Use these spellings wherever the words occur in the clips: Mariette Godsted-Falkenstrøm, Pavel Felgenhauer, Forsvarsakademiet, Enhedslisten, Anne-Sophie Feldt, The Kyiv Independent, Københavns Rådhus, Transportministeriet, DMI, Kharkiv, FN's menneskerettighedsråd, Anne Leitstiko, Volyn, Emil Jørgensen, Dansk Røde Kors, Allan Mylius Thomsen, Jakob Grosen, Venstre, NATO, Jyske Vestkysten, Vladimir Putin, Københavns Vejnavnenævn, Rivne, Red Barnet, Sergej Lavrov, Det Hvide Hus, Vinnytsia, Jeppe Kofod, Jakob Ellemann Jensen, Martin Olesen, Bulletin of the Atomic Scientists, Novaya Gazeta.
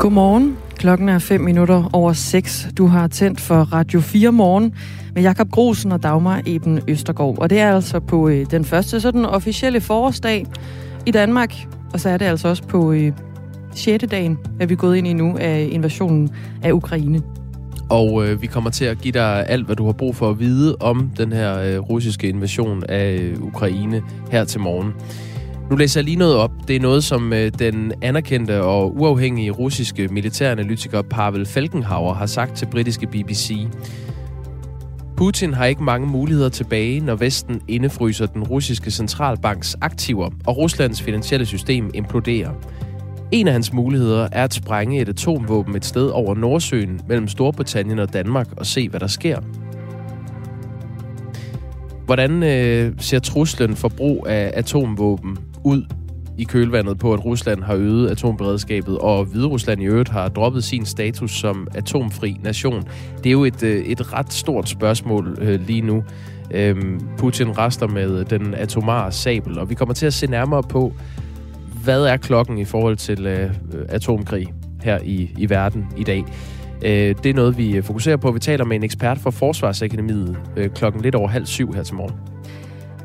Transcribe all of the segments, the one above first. Godmorgen. Klokken er 5:05. Du har tændt for Radio 4 Morgen med Jakob Grosen og Dagmar Eben Østergaard. Og det er altså på den første sådan officielle forårsdag i Danmark. Og så er det altså også på 6. dagen, at vi er gået ind i nu af invasionen af Ukraine. Og vi kommer til at give dig alt, hvad du har brug for at vide om den her russiske invasion af Ukraine her til morgen. Nu læser jeg lige noget op. Det er noget, som den anerkendte og uafhængige russiske militæranalytiker Pavel Felgenhauer har sagt til britiske BBC. Putin har ikke mange muligheder tilbage, når Vesten indefryser den russiske centralbanks aktiver, og Ruslands finansielle system imploderer. En af hans muligheder er at sprænge et atomvåben et sted over Nordsøen mellem Storbritannien og Danmark og se, hvad der sker. Hvordan ser truslen for brug af atomvåben ud i kølvandet på, at Rusland har øget atomberedskabet, og Hviderusland i øvrigt har droppet sin status som atomfri nation? Det er jo et ret stort spørgsmål lige nu. Putin raster med den atomare sabel, og vi kommer til at se nærmere på, hvad er klokken i forhold til atomkrig her i verden i dag. Det er noget, vi fokuserer på. Vi taler med en ekspert fra Forsvarsakademiet klokken lidt over 6:30 her til morgen.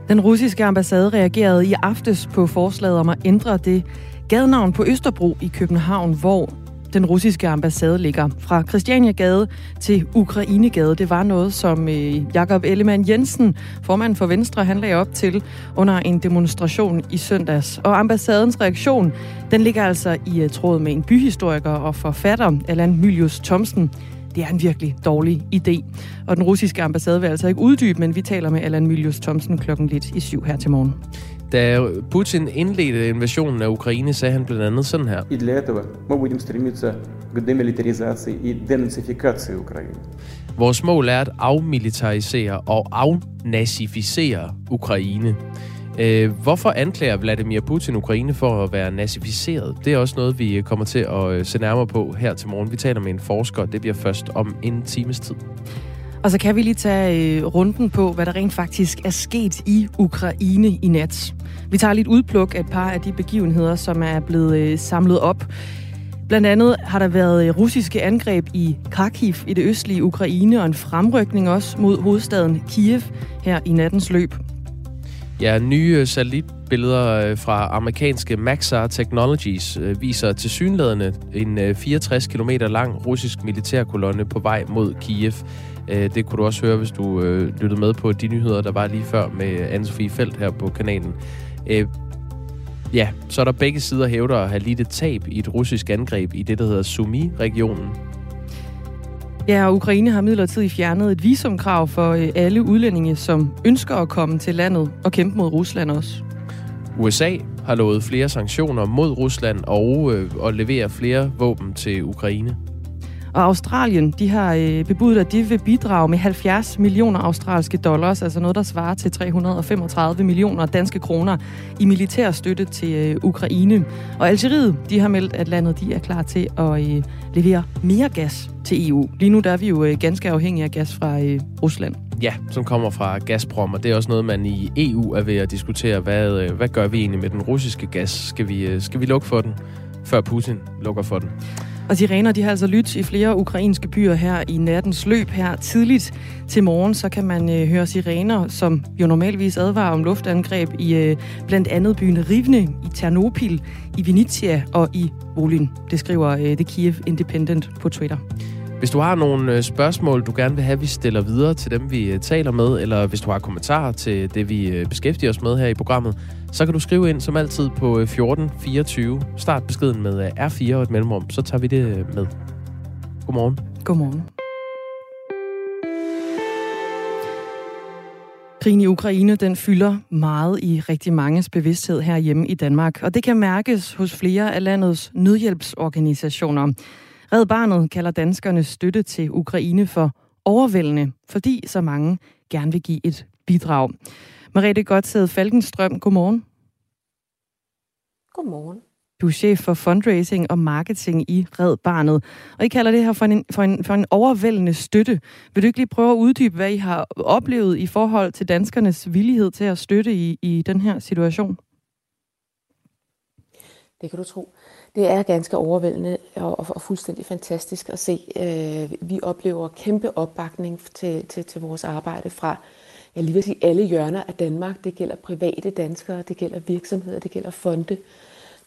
Den russiske ambassade reagerede i aftes på forslaget om at ændre det gadenavn på Østerbro i København, hvor den russiske ambassade ligger. Fra Christianiagade til Ukrainegade. Det var noget, som Jakob Ellemann Jensen, formand for Venstre, han lagde op til under en demonstration i søndags. Og ambassadens reaktion, den ligger altså i tråd med en byhistoriker og forfatter, Allan Mylius Thomsen. Det er en virkelig dårlig idé. Og den russiske ambassade vil altså ikke uddybe, men vi taler med Allan Mylius Thomsen klokken lidt i 7 her til morgen. Da Putin indledte invasionen af Ukraine, sagde han blandt andet sådan her. Vores mål er at afmilitarisere og afnazificere Ukraine. Hvorfor anklager Vladimir Putin Ukraine for at være nazificeret? Det er også noget, vi kommer til at se nærmere på her til morgen. Vi taler med en forsker, det bliver først om en times tid. Og så kan vi lige tage runden på, hvad der rent faktisk er sket i Ukraine i nat. Vi tager lidt udpluk af et par af de begivenheder, som er blevet samlet op. Blandt andet har der været russiske angreb i Kharkiv i det østlige Ukraine, og en fremrykning også mod hovedstaden Kiev her i nattens løb. Ja, nye satellitbilleder fra amerikanske Maxar Technologies viser tilsyneladende en 64 km lang russisk militærkolonne på vej mod Kiev. Det kunne du også høre, hvis du lyttede med på de nyheder, der var lige før med Anne-Sophie Feldt her på kanalen. Ja, så er der begge sider hævder at have lidt et tab i et russisk angreb i det, der hedder Sumi-regionen. Ja, og Ukraine har midlertidigt fjernet et visumkrav for alle udlændinge, som ønsker at komme til landet og kæmpe mod Rusland også. USA har lovet flere sanktioner mod Rusland og leverer flere våben til Ukraine. Og Australien, de har bebudt, at de vil bidrage med 70 millioner australske dollars, altså noget, der svarer til 335 millioner danske kroner i militær støtte til Ukraine. Og Algeriet, de har meldt, at landet de er klar til at levere mere gas til EU. Lige nu der er vi jo ganske afhængige af gas fra Rusland. Ja, som kommer fra Gazprom, og det er også noget, man i EU er ved at diskutere. Hvad gør vi egentlig med den russiske gas? Skal vi lukke for den, før Putin lukker for den? Og sirener, de har altså lyttet i flere ukrainske byer her i nattens løb. Her tidligt til morgen, så kan man høre sirener, som jo normalvis advarer om luftangreb i blandt andet byen Rivne, i Ternopil, i Vinnytsia og i Volyn. Det skriver The Kyiv Independent på Twitter. Hvis du har nogle spørgsmål, du gerne vil have, vi stiller videre til dem, vi taler med, eller hvis du har kommentarer til det, vi beskæftiger os med her i programmet, så kan du skrive ind som altid på 1424. Start beskeden med R4 og et mellemrum, så tager vi det med. Godmorgen. Godmorgen. Krigen i Ukraine, den fylder meget i rigtig manges bevidsthed herhjemme i Danmark, og det kan mærkes hos flere af landets nødhjælpsorganisationer. Red Barnet kalder danskernes støtte til Ukraine for overvældende, fordi så mange gerne vil give et bidrag. Mariette Godsted-Falkenstrøm, godmorgen. Godmorgen. Du er chef for fundraising og marketing i Red Barnet, og I kalder det her for en overvældende støtte. Vil du ikke lige prøve at uddybe, hvad I har oplevet i forhold til danskernes villighed til at støtte i den her situation? Det kan du tro. Det er ganske overvældende og fuldstændig fantastisk at se. Vi oplever kæmpe opbakning til vores arbejde fra alle hjørner af Danmark. Det gælder private danskere, det gælder virksomheder, det gælder fonde,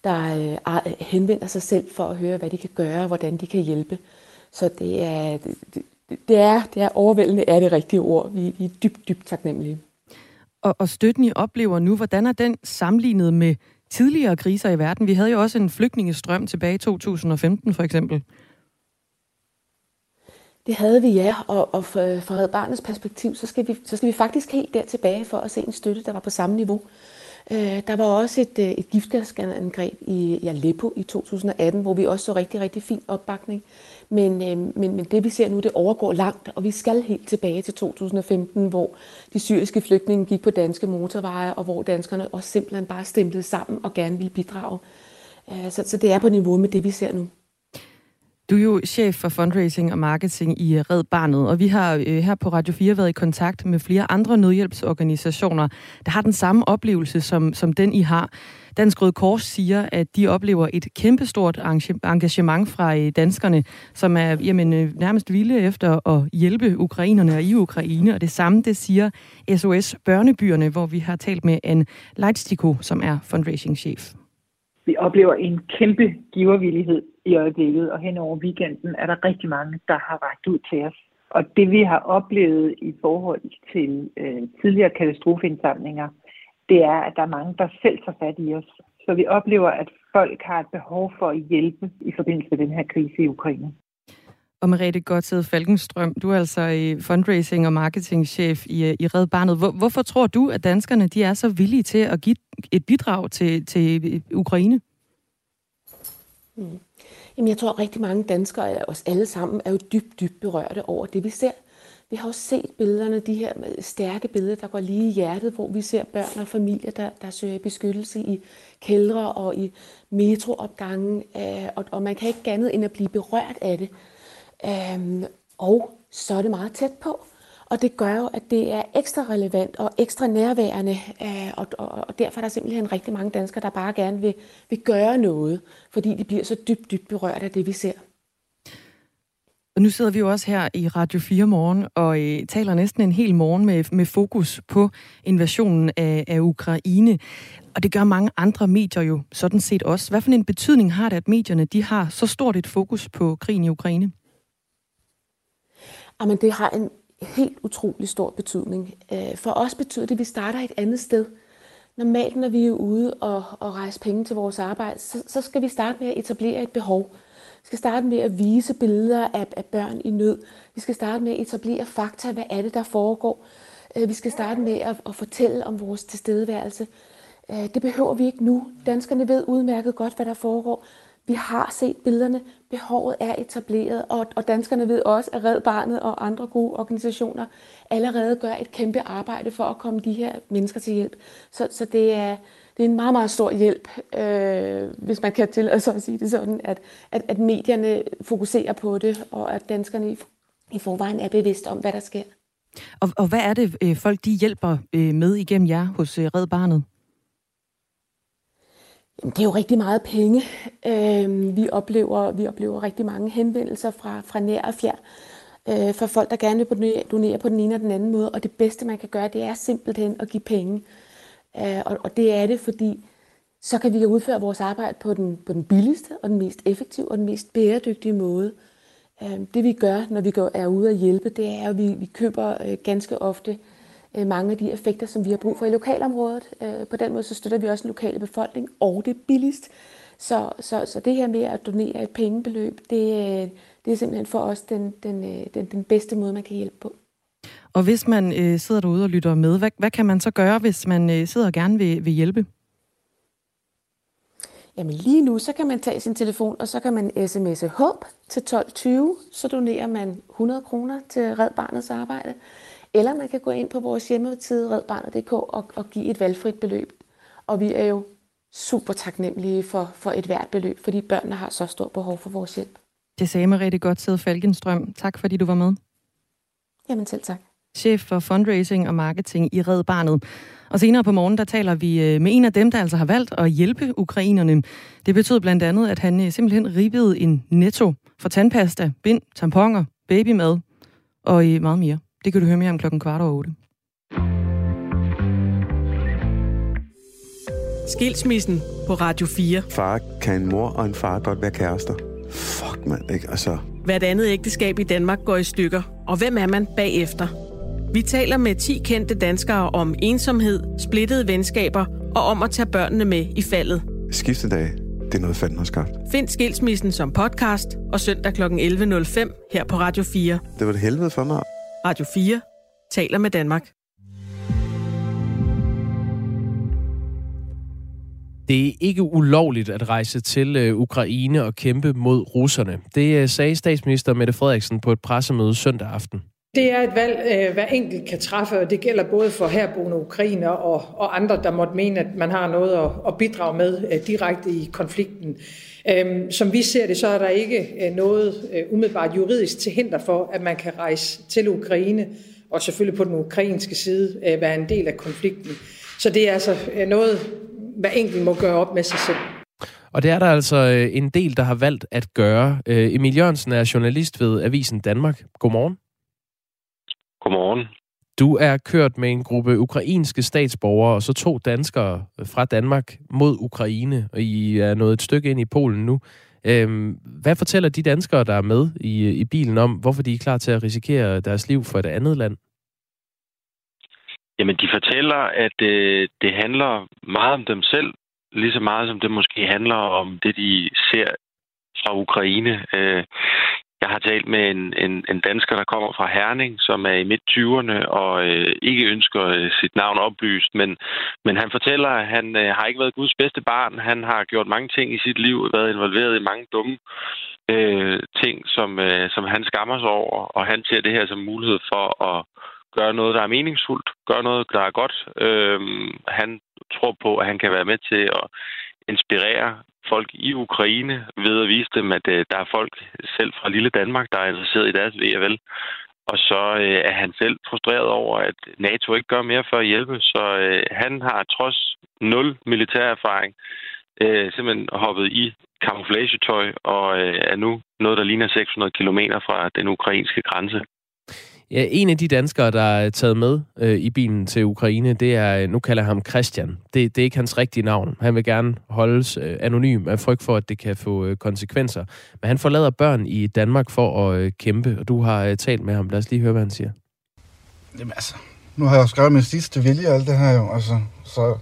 der henvender sig selv for at høre, hvad de kan gøre, hvordan de kan hjælpe. Så det er overvældende, er det rigtige ord. Vi er dybt, dybt taknemmelige. Og støtten, I oplever nu, hvordan er den sammenlignet med tidligere kriser i verden? Vi havde jo også en flygtningestrøm tilbage i 2015, for eksempel. Det havde vi, ja. Og fra Red Barnets perspektiv, så skal vi faktisk helt der tilbage for at se en støtte, der var på samme niveau. Der var også et giftgasangreb i Aleppo i 2018, hvor vi også så rigtig, rigtig fin opbakning. Men det, vi ser nu, det overgår langt, og vi skal helt tilbage til 2015, hvor de syriske flygtninge gik på danske motorveje, og hvor danskerne også simpelthen bare stemplede sammen og gerne ville bidrage. Så det er på niveau med det, vi ser nu. Du er jo chef for fundraising og marketing i Red Barnet, og vi har her på Radio 4 været i kontakt med flere andre nødhjælpsorganisationer, der har den samme oplevelse som den, I har. Dansk Røde Kors siger, at de oplever et kæmpestort engagement fra danskerne, som er nærmest vilde efter at hjælpe ukrainerne og i Ukraine. Og det samme, det siger SOS Børnebyerne, hvor vi har talt med Anne Leitstiko, som er fundraising-chef. Vi oplever en kæmpe givervillighed i øjeblikket, og hen over weekenden er der rigtig mange, der har rakt ud til os. Og det, vi har oplevet i forhold til tidligere katastrofeindsamlinger, det er, at der er mange, der selv tager fat i os. Så vi oplever, at folk har et behov for at hjælpe i forbindelse med den her krise i Ukraine. Og Mariette Godsted-Falkenstrøm, du er altså fundraising- og marketingchef i Red Barnet. Hvorfor tror du, at danskerne de er så villige til at give et bidrag til Ukraine? Jamen, jeg tror, at rigtig mange danskere, os alle sammen, er jo dybt, dybt berørte over det, vi ser. Vi har jo set billederne, de her stærke billeder, der går lige i hjertet, hvor vi ser børn og familier, der søger beskyttelse i kældre og i metroopgangen. Og man kan ikke andet end at blive berørt af det. Og så er det meget tæt på. Og det gør jo, at det er ekstra relevant og ekstra nærværende. Og derfor er der simpelthen rigtig mange danskere, der bare gerne vil gøre noget, fordi de bliver så dybt, dybt berørt af det, vi ser. Og nu sidder vi jo også her i Radio 4 Morgen og taler næsten en hel morgen med fokus på invasionen af Ukraine. Og det gør mange andre medier jo sådan set også. Hvad for en betydning har det, at medierne de har så stort et fokus på krigen i Ukraine? Jamen, det har en helt utrolig stor betydning. For os betyder det, at vi starter et andet sted. Normalt, når vi er ude og rejser penge til vores arbejde, så skal vi starte med at etablere et behov. Vi skal starte med at vise billeder af børn i nød. Vi skal starte med at etablere fakta. Hvad er det, der foregår? Vi skal starte med at fortælle om vores tilstedeværelse. Det behøver vi ikke nu. Danskerne ved udmærket godt, hvad der foregår. Vi har set billederne. Behovet er etableret, og danskerne ved også, at Red Barnet og andre gode organisationer allerede gør et kæmpe arbejde for at komme de her mennesker til hjælp. Så det er en meget, meget stor hjælp, hvis man kan tillade sig at sige det sådan, at medierne fokuserer på det, og at danskerne i forvejen er bevidste om, hvad der sker. Og hvad er det, folk de hjælper med igennem jer hos Red Barnet? Det er jo rigtig meget penge. Vi oplever rigtig mange henvendelser fra nær og fjern, fra folk, der gerne vil donere på den ene og den anden måde. Og det bedste, man kan gøre, det er simpelthen at give penge. Og det er det, fordi så kan vi udføre vores arbejde på den billigste og den mest effektive og den mest bæredygtige måde. Det vi gør, når vi er ude og hjælpe, det er, at vi køber ganske ofte mange af de effekter, som vi har brug for i lokalområdet. På den måde så støtter vi også den lokale befolkning, og det er billigst. Så det her med at donere et pengebeløb, det er simpelthen for os den bedste måde, man kan hjælpe på. Og hvis man sidder derude og lytter med, hvad kan man så gøre, hvis man sidder og gerne vil hjælpe? Jamen lige nu, så kan man tage sin telefon, og så kan man sms'e HÅB til 1220. Så donerer man 100 kroner til Red Barnets arbejde. Eller man kan gå ind på vores hjemmeside redbarnet.dk og give et valgfrit beløb. Og vi er jo super taknemmelige for et hvert beløb, fordi børnene har så stort behov for vores hjælp. Det sagde Mariette Godsted-Falkenstrøm. Tak fordi du var med. Jamen selv tak. Chef for fundraising og marketing i Red Barnet. Og senere på morgen, der taler vi med en af dem, der altså har valgt at hjælpe ukrainerne. Det betød blandt andet, at han simpelthen ribbede en netto for tandpasta, bind, tamponer, babymad og meget mere. Det kan du høre mere om 7:15. Skilsmissen på Radio 4. Far kan en mor og en far godt være kærester. Fuck, mand, ikke? Altså. Hvert andet ægteskab i Danmark går i stykker, og hvem er man bagefter? Vi taler med 10 kendte danskere om ensomhed, splittede venskaber og om at tage børnene med i faldet. Skiftedag, det er noget fanden har skabt. Find Skilsmissen som podcast, og søndag kl. 11:05 her på Radio 4. Det var det helvede for mig. Radio 4 taler med Danmark. Det er ikke ulovligt at rejse til Ukraine og kæmpe mod russerne. Det sagde statsminister Mette Frederiksen på et pressemøde søndag aften. Det er et valg, hver enkelt kan træffe, og det gælder både for herboende ukrainer og andre, der måtte mene, at man har noget at bidrage med direkte i konflikten. Som vi ser det, så er der ikke noget umiddelbart juridisk til hinder for, at man kan rejse til Ukraine, og selvfølgelig på den ukrainske side være en del af konflikten. Så det er altså noget, hver enkelt må gøre op med sig selv. Og det er der altså en del, der har valgt at gøre. Emil Jørgensen er journalist ved Avisen Danmark. Godmorgen. Godmorgen. Du er kørt med en gruppe ukrainske statsborgere og så 2 danskere fra Danmark mod Ukraine, og I er nået et stykke ind i Polen nu. Hvad fortæller de danskere, der er med i bilen om, hvorfor de er klar til at risikere deres liv for et andet land? Jamen, de fortæller, at det handler meget om dem selv, lige så meget som det måske handler om det, de ser fra Ukraine. Jeg har talt med en dansker, der kommer fra Herning, som er i midt-20'erne og ikke ønsker sit navn oplyst, men han fortæller, at han har ikke været Guds bedste barn. Han har gjort mange ting i sit liv, været involveret i mange dumme ting, som han skammer sig over, og han ser det her som mulighed for at gøre noget, der er meningsfuldt, gøre noget, der er godt. Han tror på, at han kan være med til at inspirere folk i Ukraine ved at vise dem, at der er folk selv fra lille Danmark, der er interesseret i deres ve og vel. Og så er han selv frustreret over, at NATO ikke gør mere for at hjælpe, så han har trods 0 militær erfaring simpelthen hoppet i kamuflagetøj og er nu noget, der ligner 600 kilometer fra den ukrainske grænse. Ja, en af de danskere, der er taget med i bilen til Ukraine, det er, nu kalder ham Christian. Det er ikke hans rigtige navn. Han vil gerne holdes anonym af frygt for, at det kan få konsekvenser. Men han forlader børn i Danmark for at kæmpe, og du har talt med ham. Lad os lige høre, hvad han siger. Jamen altså, nu har jeg jo skrevet min sidste vilje og alt det her jo, altså. Så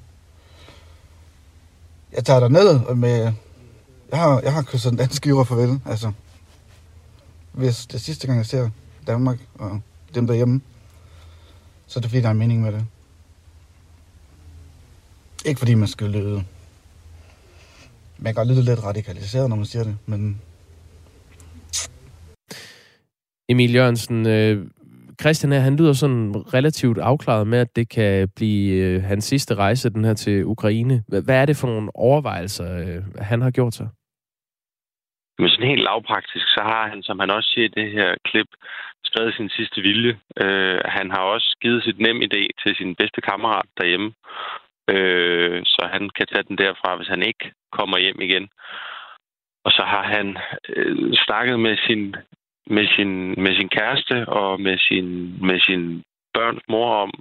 jeg tager derned med. Jeg har kysset en dansk jord farvel, altså. Hvis det sidste gang, jeg ser Danmark og dem derhjemme, så er det fordi, der er mening med det. Ikke fordi man skal lyde. Man kan lyde lidt radikaliseret, når man siger det, men. Emil Jørgensen, Christian her, han lyder sådan relativt afklaret med, at det kan blive hans sidste rejse, den her til Ukraine. Hvad er det for nogle overvejelser, han har gjort sig? Men sådan helt lavpraktisk, så har han, som han også siger i det her klip, skrevet sin sidste vilje. Han har også givet sit NemID til sin bedste kammerat derhjemme, så han kan tage den derfra, hvis han ikke kommer hjem igen. Og så har han snakket med sin kæreste og med sin børns mor om,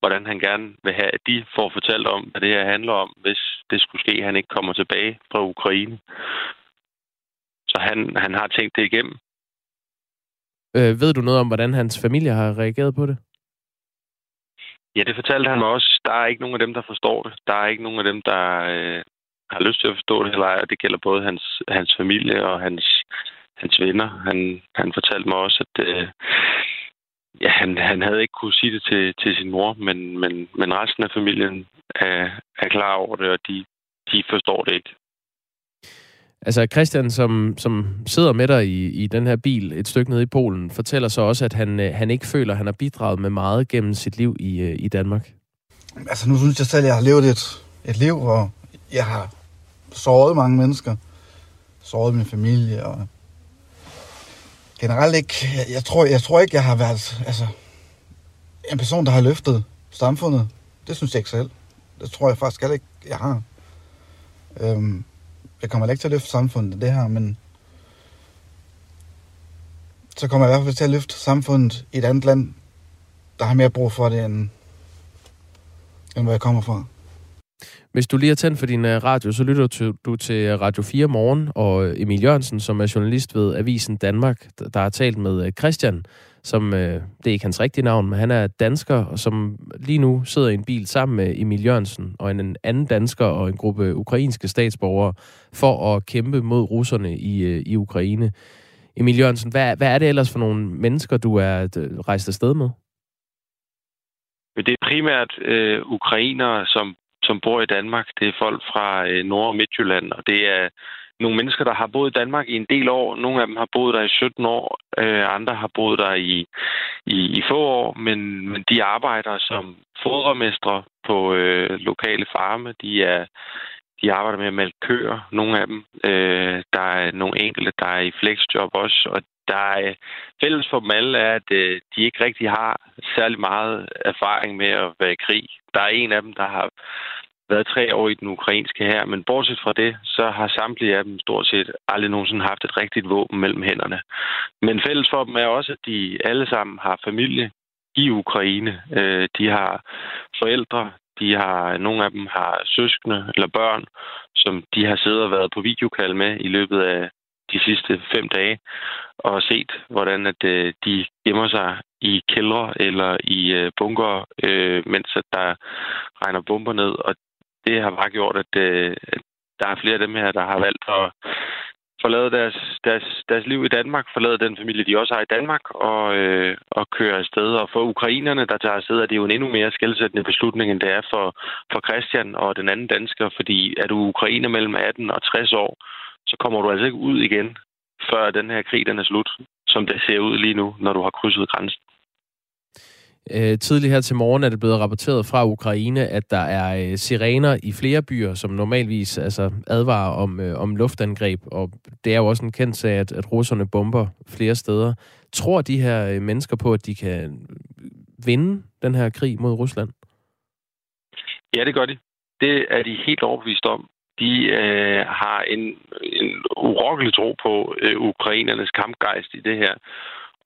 hvordan han gerne vil have, at de får fortalt om, hvad det her handler om, hvis det skulle ske, han ikke kommer tilbage fra Ukraine. Så han har tænkt det igennem. Ved du noget om, hvordan hans familie har reageret på det? Ja, det fortalte han også. Der er ikke nogen af dem, der forstår det. Der er ikke nogen af dem, der har lyst til at forstå det heller. Og det gælder både hans familie og hans venner. Han fortalte mig også, at han havde ikke kunnet sige det til sin mor, men resten af familien er klar over det, og de forstår det ikke. Altså Christian, som sidder med dig i den her bil et stykke nede i Polen, fortæller så også, at han ikke føler, at han har bidraget med meget gennem sit liv i Danmark. Altså nu synes jeg selv, at jeg har levet et liv, hvor jeg har såret mange mennesker. Såret min familie og generelt ikke. Jeg tror ikke, jeg har været en person, der har løftet samfundet Det synes jeg ikke selv. Det tror jeg faktisk ikke, jeg har. Jeg kommer ikke til at løfte samfundet det her, men så kommer jeg i hvert fald til at løfte samfundet i et andet land, der har mere brug for det, end hvor jeg kommer fra. Hvis du lige har tændt for din radio, så lytter du til Radio 4 Morgen og Emil Jørgensen, som er journalist ved Avisen Danmark, der har talt med Christian, som, det er ikke hans rigtige navn, men han er dansker, og som lige nu sidder i en bil sammen med Emil Jørgensen og en anden dansker og en gruppe ukrainske statsborgere for at kæmpe mod russerne i Ukraine. Emil Jørgensen, hvad er det ellers for nogle mennesker, du er rejst afsted med? Det er primært ukrainere, som bor i Danmark. Det er folk fra Nord- og Midtjylland, og det er nogle mennesker, der har boet i Danmark i en del år. Nogle af dem har boet der i 17 år, andre har boet der i få år, men de arbejder som fodremestre på lokale farme. De arbejder med at malke køer, nogle af dem. Der er nogle enkelte, der er i flexjob også, og der fælles for dem alle er, at de ikke rigtig har særlig meget erfaring med at være i krig. Der er en af dem, der har været 3 år i den ukrainske hær, men bortset fra det, så har samtlige af dem stort set aldrig nogensinde haft et rigtigt våben mellem hænderne. Men fælles for dem er også, at de alle sammen har familie i Ukraine. De har forældre. Nogle af dem har søskende eller børn, som de har siddet og været på videokald med i løbet af de sidste 5 dage, og har set, hvordan at de gemmer sig i kældre eller i bunker, mens at der regner bomber ned. Og det har bare gjort, at der er flere af dem her, der har valgt at forlade deres liv i Danmark, forlade den familie, de også har i Danmark, og køre afsted. Og for ukrainerne, der tager afsted, er det jo en endnu mere skelsættende beslutning, end det er for Christian og den anden dansker, fordi er du ukrainer mellem 18 og 60 år, så kommer du altså ikke ud igen, før den her krig den er slut, som det ser ud lige nu, når du har krydset grænsen. Tidligere her til morgen er det blevet rapporteret fra Ukraine, at der er sirener i flere byer, som normalvis altså advarer om luftangreb, og det er jo også en kendt sag, at russerne bomber flere steder. Tror de her mennesker på, at de kan vinde den her krig mod Rusland? Ja, det gør de. Det er de helt overbevist om. De har en urokkelig tro på ukrainernes kampgejst i det her.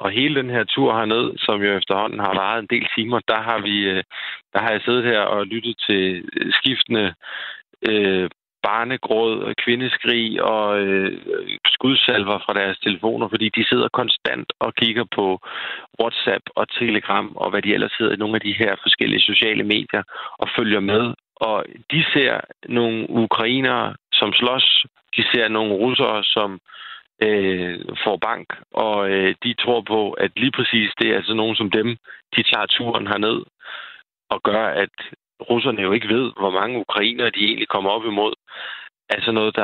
Og hele den her tur herned, som jo efterhånden har varet en del timer, der har jeg siddet her og lyttet til skiftende barnegråd, kvindeskrig og skudsalver fra deres telefoner, fordi de sidder konstant og kigger på WhatsApp og Telegram og hvad de ellers hedder i nogle af de her forskellige sociale medier og følger med. Og de ser nogle ukrainere, som slås. De ser nogle russere, som får bank. Og de tror på, at lige præcis det er sådan nogen som dem, de tager turen herned og gør, at russerne jo ikke ved, hvor mange ukrainere de egentlig kommer op imod. Altså noget,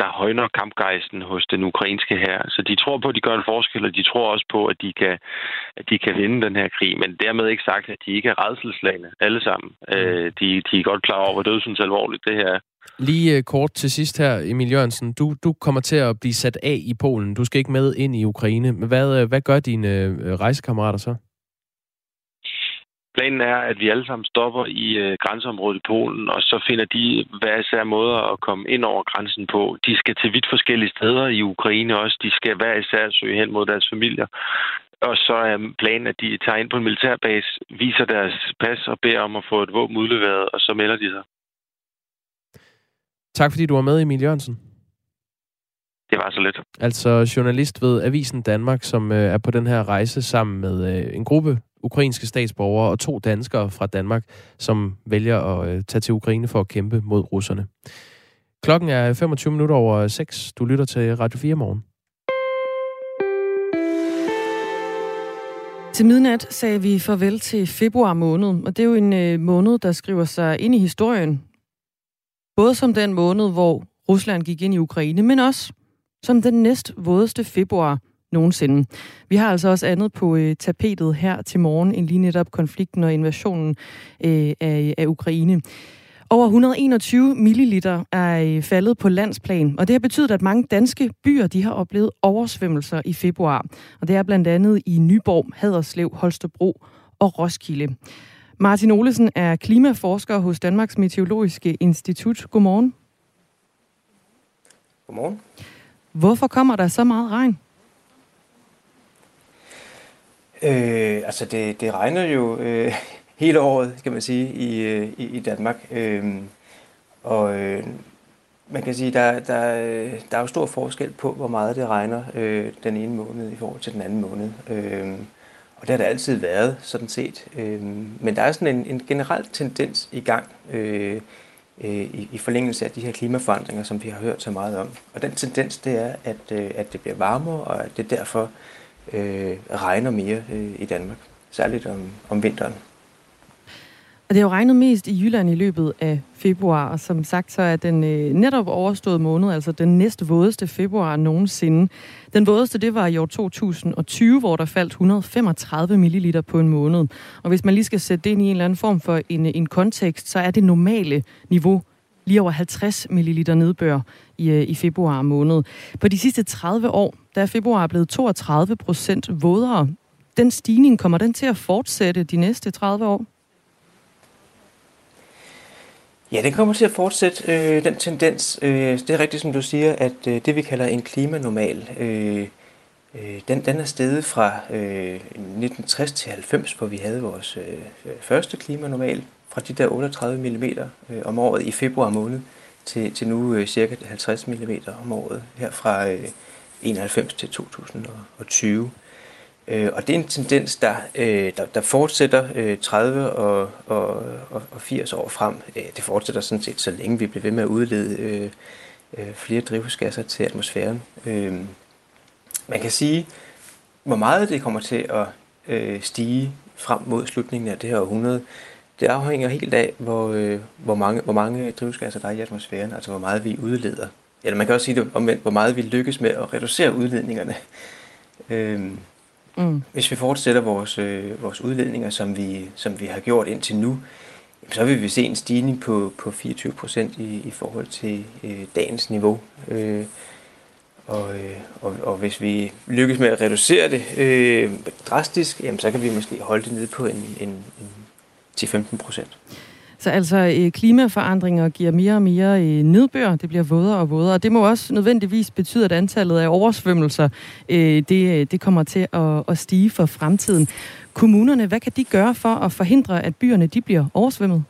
der højner kampgejsten hos den ukrainske hær. Så de tror på, at de gør en forskel, og de tror også på, at de kan vinde den her krig. Men dermed ikke sagt, at de ikke er rædselslagne alle sammen. De er godt klar over, hvor dødsens alvorligt det her er. Lige kort til sidst her, Emil Jørgensen. Du kommer til at blive sat af i Polen. Du skal ikke med ind i Ukraine. Men hvad gør dine rejsekammerater så? Planen er, at vi alle sammen stopper i grænseområdet i Polen, og så finder de hver især måder at komme ind over grænsen på. De skal til vidt forskellige steder i Ukraine også. De skal hver især søge hen mod deres familier. Og så er planen, at de tager ind på en militærbase, viser deres pas og beder om at få et våben udleveret, og så melder de sig. Tak fordi du var med, Emil Jørgensen. Det var så lidt. Altså journalist ved Avisen Danmark, som er på den her rejse sammen med en gruppe ukrainske statsborgere og 2 danskere fra Danmark, som vælger at tage til Ukraine for at kæmpe mod russerne. Klokken er 6:25. Du lytter til Radio 4 Morgen. Til midnat sagde vi farvel til februar måned, og det er jo en måned, der skriver sig ind i historien. Både som den måned, hvor Rusland gik ind i Ukraine, men også som den næstvådeste februar nogensinde. Vi har altså også andet på tapetet her til morgen, end lige netop konflikten og invasionen af Ukraine. Over 121 milliliter er faldet på landsplan, og det har betydet, at mange danske byer de har oplevet oversvømmelser i februar. Og det er blandt andet i Nyborg, Haderslev, Holstebro og Roskilde. Martin Olesen er klimaforsker hos Danmarks Meteorologiske Institut. Godmorgen. Godmorgen. Hvorfor kommer der så meget regn? Det regner jo hele året, kan man sige, i Danmark. Man kan sige, der er jo stor forskel på, hvor meget det regner den ene måned i forhold til den anden måned. Og det har der altid været, sådan set. Men der er sådan en generel tendens i gang i forlængelse af de her klimaforandringer, som vi har hørt så meget om. Og den tendens, det er, at det bliver varmere, og at det derfor regner mere i Danmark. Særligt om vinteren. Og det har jo regnet mest i Jylland i løbet af februar, og som sagt så er den netop overståede måned, altså den næst vådeste februar nogensinde. Den vådeste, det var i år 2020, hvor der faldt 135 milliliter på en måned. Og hvis man lige skal sætte det ind i en eller anden form for en kontekst, så er det normale niveau lige over 50 milliliter nedbør i februar måned. På de sidste 30 år, der er februar blevet 32% vådere. Den stigning, kommer den til at fortsætte de næste 30 år? Ja, den kommer til at fortsætte, den tendens. Det er rigtigt, som du siger, at det, vi kalder en klimanormal, den er steget fra 1960 til 90, hvor vi havde vores første klimanormal, fra de der 38 mm om året i februar måned til nu cirka 50 mm om året, her fra 91 til 2020. Og det er en tendens, der fortsætter 30 og 80 år frem. Det fortsætter sådan set, så længe vi bliver ved med at udlede flere drivhusgasser til atmosfæren. Man kan sige, hvor meget det kommer til at stige frem mod slutningen af det her århundrede. Det afhænger helt af, hvor mange drivhusgasser der er i atmosfæren, altså hvor meget vi udleder. Eller man kan også sige det omvendt, hvor meget vi lykkes med at reducere udledningerne. Hvis vi fortsætter vores udledninger, som vi har gjort indtil nu, så vil vi se en stigning på 24% i forhold til dagens niveau. Og hvis vi lykkes med at reducere det drastisk, jamen, så kan vi måske holde det nede på en 10-15%. Så altså klimaforandringer giver mere og mere nedbør, det bliver vådere og vådere, og det må også nødvendigvis betyde, at antallet af oversvømmelser, det kommer til at stige for fremtiden. Kommunerne, hvad kan de gøre for at forhindre, at byerne de bliver oversvømmet?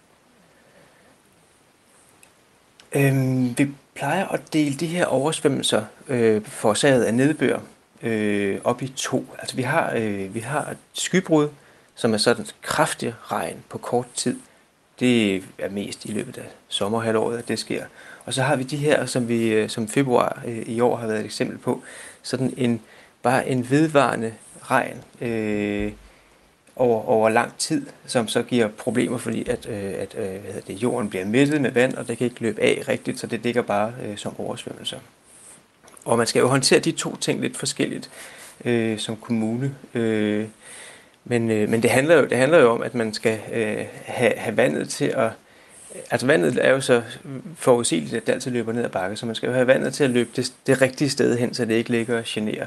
Vi plejer at dele de her oversvømmelser forårsaget af nedbør op i to. Altså vi har et skybrud, som er sådan kraftig regn på kort tid. Det er mest i løbet af sommerhalvåret, at det sker. Og så har vi de her, som februar i år har været et eksempel på, sådan en vedvarende regn over lang tid, som så giver problemer, fordi at jorden bliver mættet med vand, og det kan ikke løbe af rigtigt, så det ligger bare som oversvømmelser. Og man skal jo håndtere de to ting lidt forskelligt som kommune. Men det handler jo om, at man skal have vandet til at... Altså vandet er jo så forudsigeligt, at det altid løber ned ad bakke, så man skal jo have vandet til at løbe det rigtige sted hen, så det ikke ligger og generer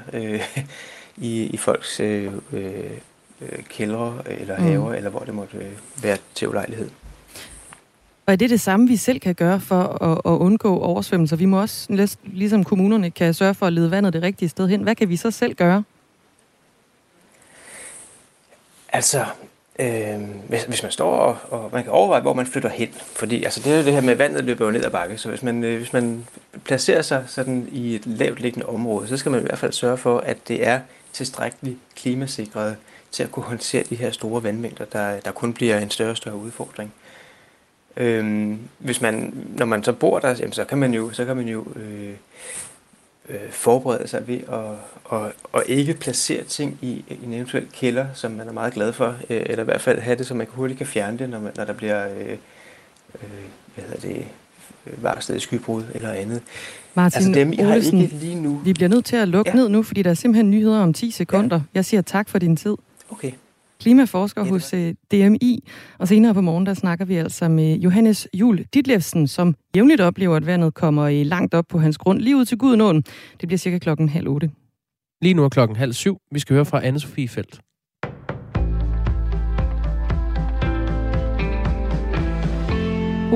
i folks kældre eller haver, eller hvor det måtte være til ulejlighed. Og er det samme, vi selv kan gøre for at undgå oversvømmelser? Vi må også, ligesom kommunerne, kan sørge for at lede vandet det rigtige sted hen. Hvad kan vi så selv gøre? Altså, hvis man står og man kan overveje, hvor man flytter hen, fordi altså, det er det her med, at vandet løber jo ned ad bakke, så hvis man placerer sig sådan i et lavt liggende område, så skal man i hvert fald sørge for, at det er tilstrækkeligt klimasikret til at kunne håndtere de her store vandmængder, der kun bliver en større og større udfordring. Når man så bor der, jamen, så kan man jo forberede sig ved at ikke placere ting i en eventuel kælder, som man er meget glad for, eller i hvert fald have det, så man hurtigt kan fjerne det, når der bliver varslet skybrud eller andet. Martin Olesen, ikke lige nu. Vi bliver nødt til at lukke ned nu, fordi der er simpelthen nyheder om 10 sekunder. Ja. Jeg siger tak for din tid. Okay. Klimaforsker hos DMI, og senere på morgen, der snakker vi altså med Johannes Juhl Ditlevsen, som jævnligt oplever, at vandet kommer langt op på hans grund, lige ud til Gudenåen. Det bliver cirka 7:30. Lige nu er 7:30. Vi skal høre fra Anne-Sophie Feldt.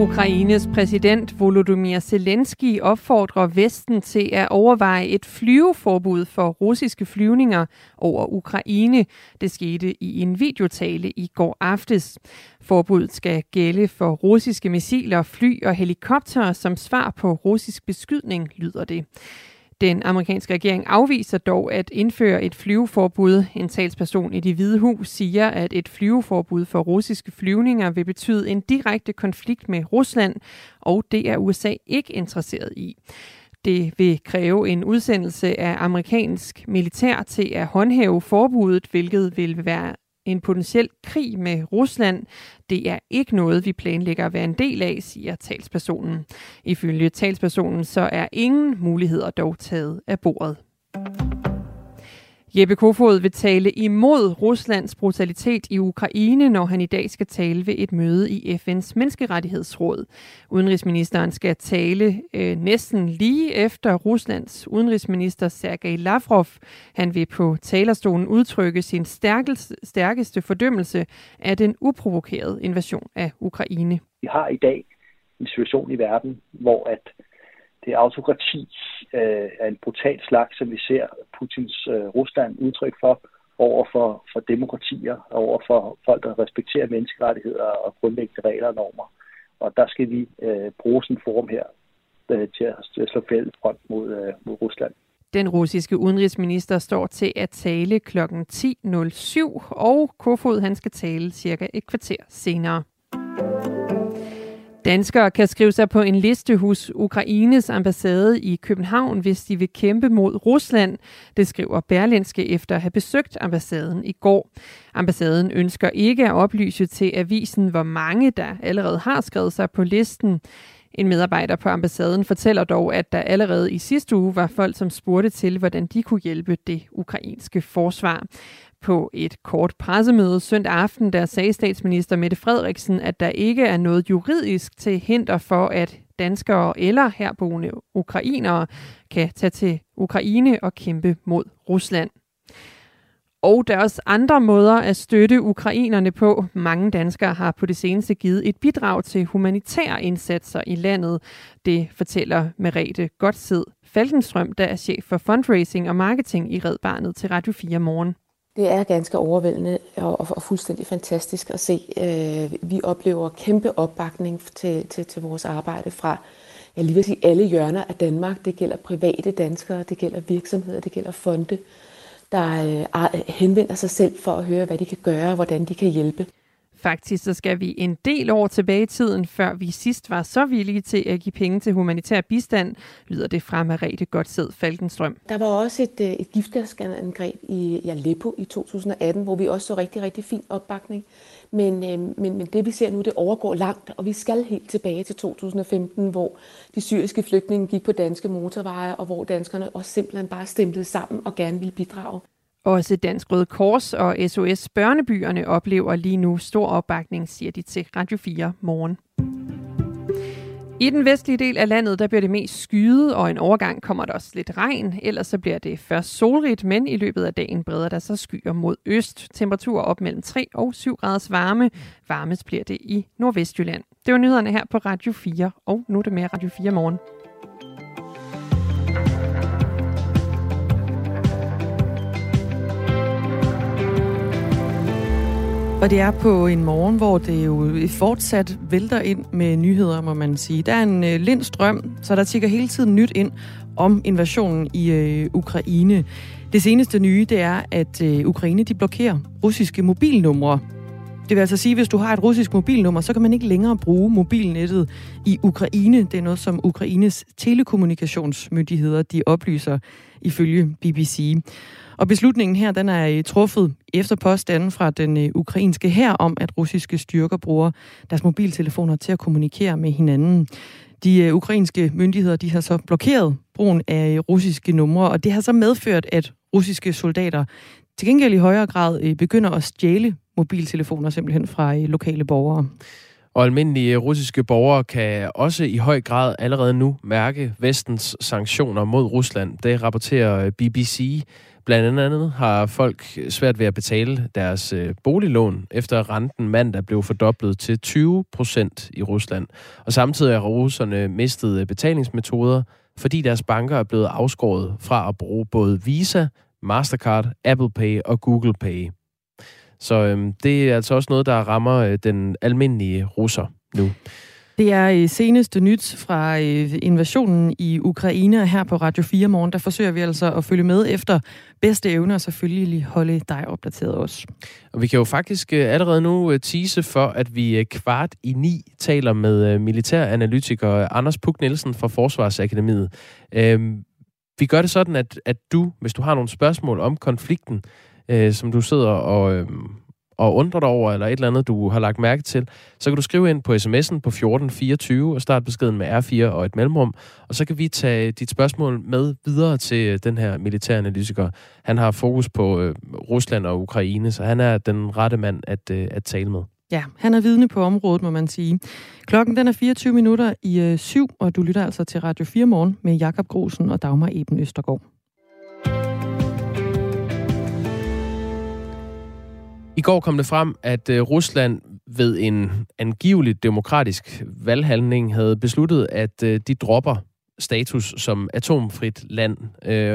Ukraines præsident Volodymyr Zelensky opfordrer Vesten til at overveje et flyveforbud for russiske flyvninger over Ukraine. Det skete i en videotale i går aftes. Forbuddet skal gælde for russiske missiler, fly og helikoptere som svar på russisk beskydning, lyder det. Den amerikanske regering afviser dog at indføre et flyveforbud. En talsperson i Det Hvide Hus siger, at et flyveforbud for russiske flyvninger vil betyde en direkte konflikt med Rusland, og det er USA ikke interesseret i. Det vil kræve en udsendelse af amerikansk militær til at håndhæve forbuddet, hvilket vil være en potentiel krig med Rusland. Det er ikke noget, vi planlægger at være en del af, siger talspersonen. Ifølge talspersonen så er ingen muligheder dog taget af bordet. Jeppe Kofod vil tale imod Ruslands brutalitet i Ukraine, når han i dag skal tale ved et møde i FN's menneskerettighedsråd. Udenrigsministeren skal tale næsten lige efter Ruslands udenrigsminister Sergej Lavrov. Han vil på talerstolen udtrykke sin stærkeste fordømmelse af den uprovokerede invasion af Ukraine. Vi har i dag en situation i verden, hvor at det er autokrati af en brutal slags, som vi ser Putins Rusland udtryk for overfor demokratier, overfor folk, der respekterer menneskerettigheder og grundlæggende regler og normer. Og der skal vi bruge sådan en forum her til at slå fælles front mod Rusland. Den russiske udenrigsminister står til at tale kl. 10.07, og Kofod han skal tale cirka et kvarter senere. Danskere kan skrive sig på en liste hos Ukraines ambassade i København, hvis de vil kæmpe mod Rusland. Det skriver Berlingske efter at have besøgt ambassaden i går. Ambassaden ønsker ikke at oplyse til avisen, hvor mange der allerede har skrevet sig på listen. En medarbejder på ambassaden fortæller dog, at der allerede i sidste uge var folk, som spurgte til, hvordan de kunne hjælpe det ukrainske forsvar. På et kort pressemøde søndag aften, der sagde statsminister Mette Frederiksen, at der ikke er noget juridisk til hinder for, at danskere eller herboende ukrainere kan tage til Ukraine og kæmpe mod Rusland. Og der er også andre måder at støtte ukrainerne på. Mange danskere har på det seneste givet et bidrag til humanitære indsatser i landet. Det fortæller Mariette Godsted-Falkenstrøm, der er chef for fundraising og marketing i Red Barnet til Radio 4 Morgen. Det er ganske overvældende og fuldstændig fantastisk at se. Vi oplever kæmpe opbakning til vores arbejde fra alle hjørner af Danmark. Det gælder private danskere, det gælder virksomheder, det gælder fonde, der henvender sig selv for at høre, hvad de kan gøre og hvordan de kan hjælpe. Faktisk så skal vi en del år tilbage i tiden, før vi sidst var så villige til at give penge til humanitær bistand, lyder det fra Mariette Godsted-Falkenstrøm. Der var også et giftgasangreb i Aleppo i 2018, hvor vi også så rigtig, rigtig fin opbakning. Men det vi ser nu, det overgår langt, og vi skal helt tilbage til 2015, hvor de syriske flygtninge gik på danske motorveje, og hvor danskerne også simpelthen bare stemplede sammen og gerne ville bidrage. Også Dansk Røde Kors og SOS Børnebyerne oplever lige nu stor opbakning, siger de til Radio 4 Morgen. I den vestlige del af landet, der bliver det mest skyet, og en overgang kommer der også lidt regn. Ellers så bliver det først solrigt, men i løbet af dagen breder der så skyer mod øst. Temperaturer op mellem 3 og 7 graders varme. Varmest bliver det i Nordvestjylland. Det var nyhederne her på Radio 4, og nu er det mere Radio 4 Morgen. Og det er på en morgen, hvor det jo fortsat vælter ind med nyheder, må man sige. Der er en lind strøm, så der tikker hele tiden nyt ind om invasionen i Ukraine. Det seneste nye, det er, at Ukraine de blokerer russiske mobilnumre. Det vil altså sige, at hvis du har et russisk mobilnummer, så kan man ikke længere bruge mobilnettet i Ukraine. Det er noget, som Ukraines telekommunikationsmyndigheder de oplyser ifølge BBC. Og beslutningen her, den er truffet efter påstanden fra den ukrainske hær om, at russiske styrker bruger deres mobiltelefoner til at kommunikere med hinanden. De ukrainske myndigheder, de har så blokeret brugen af russiske numre, og det har så medført, at russiske soldater til gengæld i højere grad begynder at stjæle mobiltelefoner simpelthen fra lokale borgere. Og almindelige russiske borgere kan også i høj grad allerede nu mærke vestens sanktioner mod Rusland. Det rapporterer BBC. Blandt andet har folk svært ved at betale deres boliglån, efter renten mandag blev fordoblet til 20% i Rusland. Og samtidig har russerne mistet betalingsmetoder, fordi deres banker er blevet afskåret fra at bruge både Visa, Mastercard, Apple Pay og Google Pay. Så det er altså også noget, der rammer den almindelige russer nu. Det er seneste nyt fra invasionen i Ukraine, og her på Radio 4 morgen, der forsøger vi altså at følge med efter bedste evne, og selvfølgelig holde dig opdateret også. Og vi kan jo faktisk allerede nu tease for, at vi 8:45 taler med militæranalytiker Anders Puk Nielsen fra Forsvarsakademiet. Vi gør det sådan, at du, hvis du har nogle spørgsmål om konflikten, som du sidder og undrer dig over, eller et eller andet, du har lagt mærke til, så kan du skrive ind på sms'en på 1424 og starte beskeden med R4 og et mellemrum, og så kan vi tage dit spørgsmål med videre til den her militæranalytiker. Han har fokus på Rusland og Ukraine, så han er den rette mand at tale med. Ja, han er vidne på området, må man sige. Klokken den er 7:24, og du lytter altså til Radio 4 morgen med Jakob Grosen og Dagmar Eben Østergaard. I går kom det frem, at Rusland ved en angiveligt demokratisk valghandling havde besluttet, at de dropper status som atomfrit land.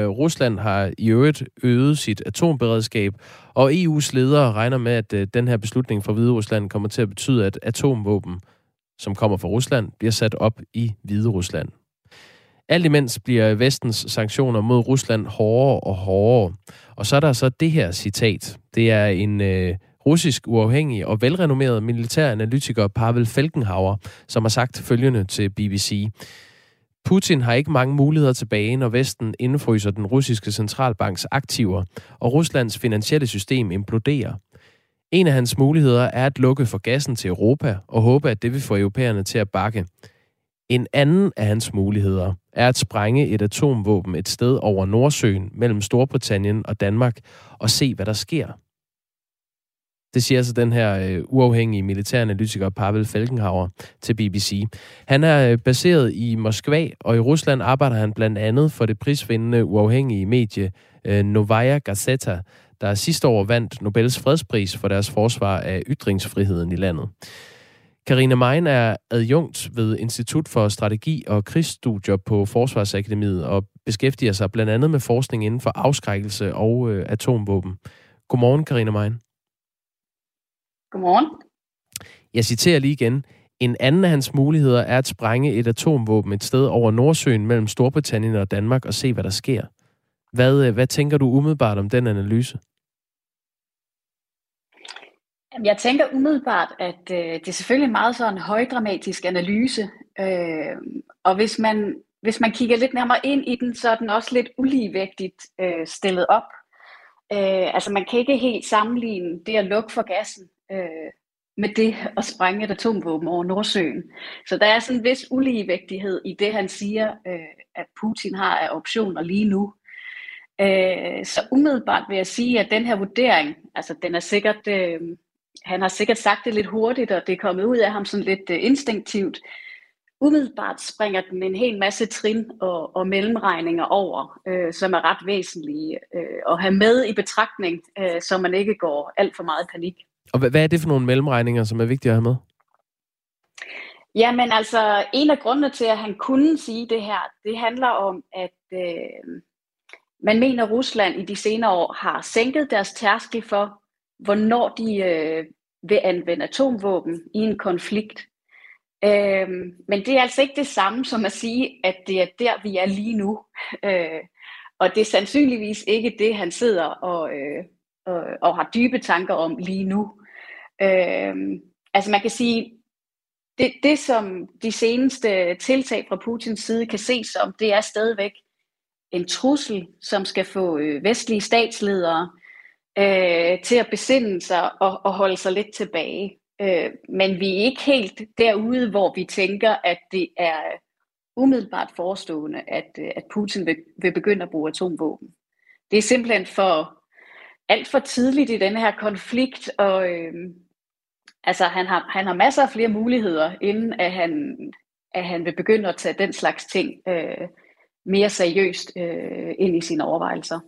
Rusland har i øvrigt øget sit atomberedskab, og EU's ledere regner med, at den her beslutning fra Hviderusland kommer til at betyde, at atomvåben, som kommer fra Rusland, bliver sat op i Hviderusland. Alt imens bliver Vestens sanktioner mod Rusland hårdere og hårdere. Og så er der så det her citat. Det er en russisk uafhængig og velrenommeret militæranalytiker, Pavel Felgenhauer, som har sagt følgende til BBC. Putin har ikke mange muligheder tilbage, når Vesten indfryser den russiske centralbanks aktiver, og Ruslands finansielle system imploderer. En af hans muligheder er at lukke for gassen til Europa og håbe, at det vil få europæerne til at bakke. En anden af hans muligheder er at sprænge et atomvåben et sted over Nordsøen mellem Storbritannien og Danmark og se, hvad der sker. Det siger altså den her uafhængige militæranalytiker Pavel Felgenhauer til BBC. Han er baseret i Moskva, og i Rusland arbejder han blandt andet for det prisvindende uafhængige medie Novaya Gazeta, der sidste år vandt Nobels fredspris for deres forsvar af ytringsfriheden i landet. Karina Mejen er adjunkt ved Institut for Strategi og Krigsstudier på Forsvarsakademiet og beskæftiger sig blandt andet med forskning inden for afskrækkelse og atomvåben. Godmorgen, Karina Mejen. Godmorgen. Jeg citerer lige igen. En anden af hans muligheder er at sprænge et atomvåben et sted over Nordsøen mellem Storbritannien og Danmark og se, hvad der sker. Hvad tænker du umiddelbart om den analyse? Jeg tænker umiddelbart, at det er selvfølgelig meget sådan en højdramatisk analyse, og hvis man kigger lidt nærmere ind i den, så er den også lidt uligevægtigt stillet op. Altså man kan ikke helt sammenligne det at lukke for gassen med det at sprænge et atomvåben over Nordsøen. Så der er sådan en vis uligevægtighed i det, han siger, at Putin har af optioner lige nu. Så umiddelbart vil jeg sige, at den her vurdering, altså den er sikkert... Han har sikkert sagt det lidt hurtigt, og det er kommet ud af ham sådan lidt instinktivt. Umiddelbart springer den en hel masse trin og mellemregninger over, som er ret væsentlige at have med i betragtning, så man ikke går alt for meget i panik. Og hvad er det for nogle mellemregninger, som er vigtige at have med? Jamen altså, en af grundene til, at han kunne sige det her, det handler om, at... man mener, at Rusland i de senere år har sænket deres tærskel for, hvornår de vil anvende atomvåben i en konflikt. Men det er altså ikke det samme som at sige, at det er der, vi er lige nu. Og det er sandsynligvis ikke det, han sidder og har dybe tanker om lige nu. Altså man kan sige, det som de seneste tiltag fra Putins side kan ses som, det er stadigvæk en trussel, som skal få vestlige statsledere til at besinde sig og holde sig lidt tilbage. Men vi er ikke helt derude, hvor vi tænker, at det er umiddelbart forestående, at Putin vil begynde at bruge atomvåben. Det er simpelthen alt for tidligt i denne her konflikt, og altså han har masser af flere muligheder, inden at han vil begynde at tage den slags ting mere seriøst ind i sine overvejelser.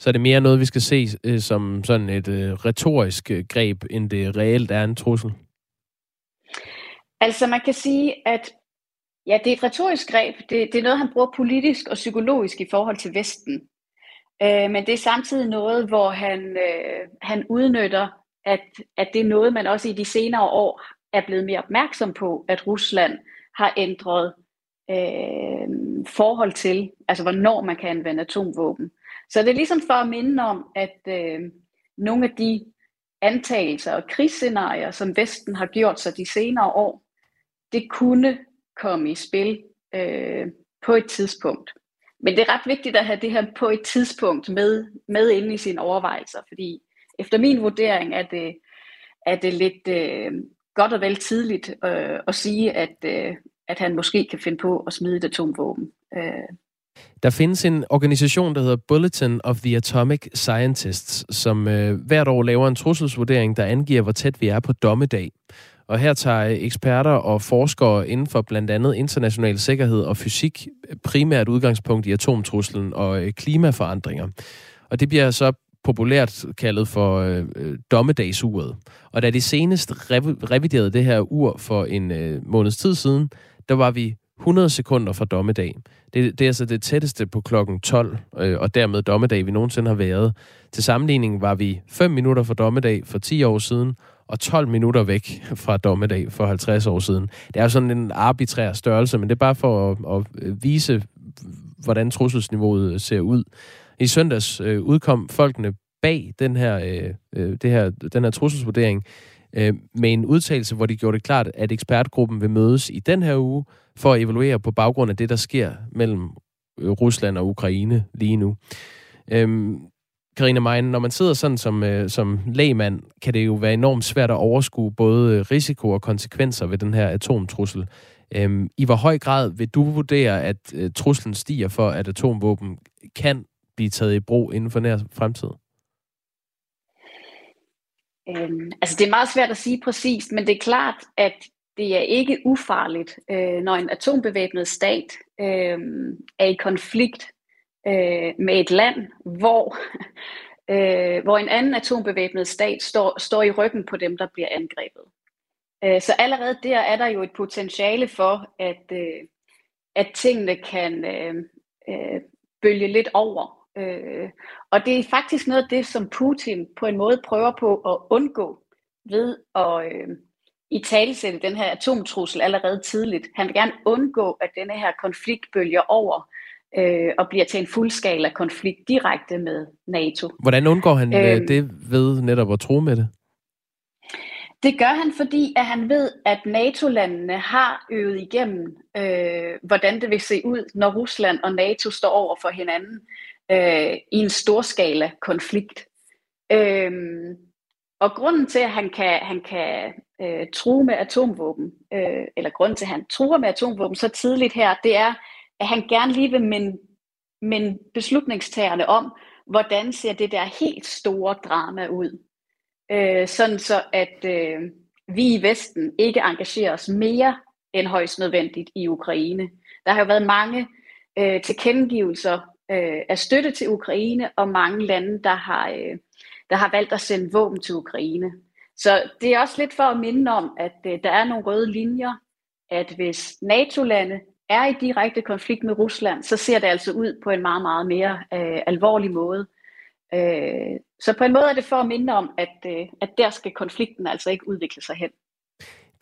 så er det mere noget, vi skal se som sådan et retorisk greb, end det reelt er en trussel? Altså man kan sige, at ja, det er et retorisk greb. Det er noget, han bruger politisk og psykologisk i forhold til Vesten. Men det er samtidig noget, hvor han udnytter, at det er noget, man også i de senere år er blevet mere opmærksom på, at Rusland har ændret forhold til, altså hvornår man kan anvende atomvåben. Så det er ligesom for at minde om, at nogle af de antagelser og krigsscenarier, som Vesten har gjort sig de senere år, det kunne komme i spil på et tidspunkt. Men det er ret vigtigt at have det her på et tidspunkt med inde i sine overvejelser, fordi efter min vurdering er det lidt godt og vel tidligt at sige, at han måske kan finde på at smide et atomvåben. Der findes en organisation, der hedder Bulletin of the Atomic Scientists, som hvert år laver en trusselsvurdering, der angiver, hvor tæt vi er på dommedag. Og her tager eksperter og forskere inden for blandt andet international sikkerhed og fysik primært udgangspunkt i atomtruslen og klimaforandringer. Og det bliver så populært kaldet for dommedagsuret. Og da de senest reviderede det her ur for en måneds tid siden, der var vi 100 sekunder fra dommedag. Det er altså det tætteste på klokken 12, og dermed dommedag, vi nogensinde har været. Til sammenligning var vi 5 minutter fra dommedag for 10 år siden, og 12 minutter væk fra dommedag for 50 år siden. Det er jo sådan en arbitrær størrelse, men det er bare for at vise, hvordan trusselsniveauet ser ud. I søndags udkom folkene bag den her trusselsvurdering med en udtalelse, hvor de gjorde det klart, at ekspertgruppen vil mødes i den her uge for at evaluere på baggrund af det, der sker mellem Rusland og Ukraine lige nu. Karina Mejen, når man sidder sådan som lægmand, kan det jo være enormt svært at overskue både risiko og konsekvenser ved den her atomtrussel. I hvor høj grad vil du vurdere, at truslen stiger for, at atomvåben kan blive taget i brug inden for nær fremtid? Altså det er meget svært at sige præcist, men det er klart, at det er ikke ufarligt, når en atombevæbnet stat er i konflikt med et land, hvor en anden atombevæbnet stat står i ryggen på dem, der bliver angrebet. Så allerede der er der jo et potentiale for, at tingene kan bølge lidt over. Og det er faktisk noget af det, som Putin på en måde prøver på at undgå ved at italesætte den her atomtrussel allerede tidligt. Han vil gerne undgå, at denne her konflikt bølger over og bliver til en fuldskala konflikt direkte med NATO. Hvordan undgår han det ved netop at tro med det? Det gør han, fordi at han ved, at NATO-landene har øvet igennem, hvordan det vil se ud, når Rusland og NATO står over for hinanden i en storskala konflikt. Og grunden til, at han kan true med atomvåben, eller grunden til, at han truer med atomvåben så tidligt her, det er, at han gerne lige vil minde beslutningstagerne om, hvordan ser det der helt store drama ud. Sådan så, at vi i Vesten ikke engagerer os mere end højst nødvendigt i Ukraine. Der har jo været mange tilkendegivelser af støtte til Ukraine, og mange lande, der har valgt at sende våben til Ukraine. Så det er også lidt for at minde om, at der er nogle røde linjer, at hvis NATO-lande er i direkte konflikt med Rusland, så ser det altså ud på en meget, meget mere alvorlig måde. Så på en måde er det for at minde om, at der skal konflikten altså ikke udvikle sig hen.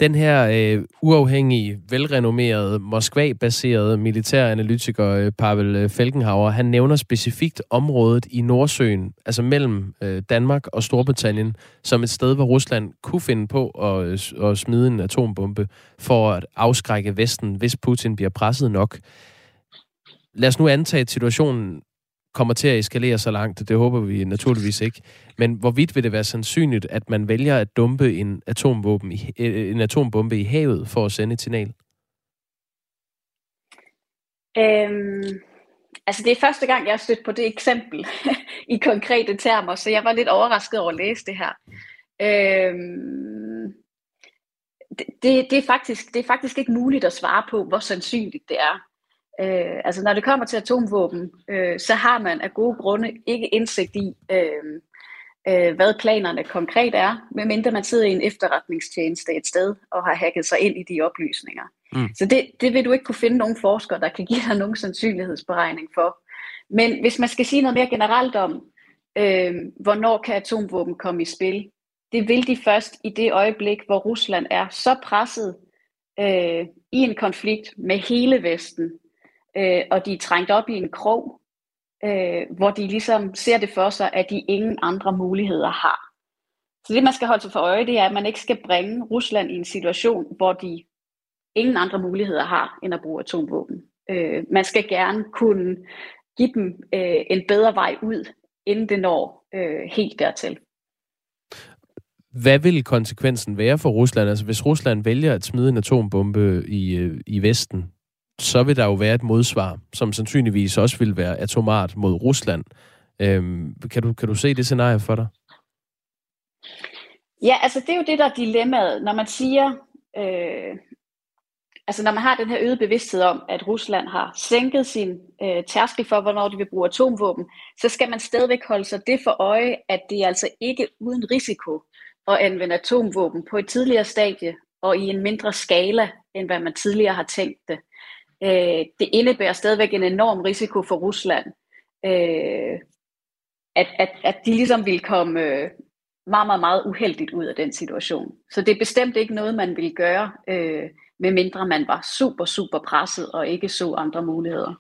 Den her uafhængige, velrenommerede, Moskva-baserede militæranalytiker Pavel Felgenhauer, han nævner specifikt området i Nordsøen, altså mellem Danmark og Storbritannien, som et sted, hvor Rusland kunne finde på at smide en atombombe for at afskrække Vesten, hvis Putin bliver presset nok. Lad os nu antage, at situationen kommer til at eskalere så langt, det håber vi naturligvis ikke. Men hvorvidt vil det være sandsynligt, at man vælger at dumpe en atombombe i havet for at sende et signal? Altså det er første gang, jeg har stødt på det eksempel i konkrete termer, så jeg var lidt overrasket over at læse det her. Det er faktisk ikke muligt at svare på, hvor sandsynligt det er. Altså når det kommer til atomvåben, så har man af gode grunde ikke indsigt i, hvad planerne konkret er, medmindre man sidder i en efterretningstjeneste et sted og har hacket sig ind i de oplysninger. Mm. Så det vil du ikke kunne finde nogen forskere, der kan give dig nogen sandsynlighedsberegning for. Men hvis man skal sige noget mere generelt om, hvornår kan atomvåben komme i spil, det vil de først i det øjeblik, hvor Rusland er så presset i en konflikt med hele Vesten, og de er trængt op i en krog, hvor de ligesom ser det for sig, at de ingen andre muligheder har. Så det, man skal holde sig for øje, det er, at man ikke skal bringe Rusland i en situation, hvor de ingen andre muligheder har, end at bruge atomvåben. Man skal gerne kunne give dem en bedre vej ud, inden det når helt dertil. Hvad vil konsekvensen være for Rusland? Altså hvis Rusland vælger at smide en atombombe i Vesten, så vil der jo være et modsvar, som sandsynligvis også vil være atomart mod Rusland. Kan du se det scenarie for dig? Ja, altså det er jo det, der er dilemmaet, når man siger, altså når man har den her øget bevidsthed om, at Rusland har sænket sin tærskel for, hvornår de vil bruge atomvåben, så skal man stadigvæk holde sig det for øje, at det er altså ikke uden risiko at anvende atomvåben på et tidligere stadie og i en mindre skala, end hvad man tidligere har tænkt det. Det indebærer stadigvæk en enorm risiko for Rusland, at de ligesom ville komme meget, meget, meget uheldigt ud af den situation. Så det er bestemt ikke noget, man ville gøre, medmindre man var super, super presset og ikke så andre muligheder.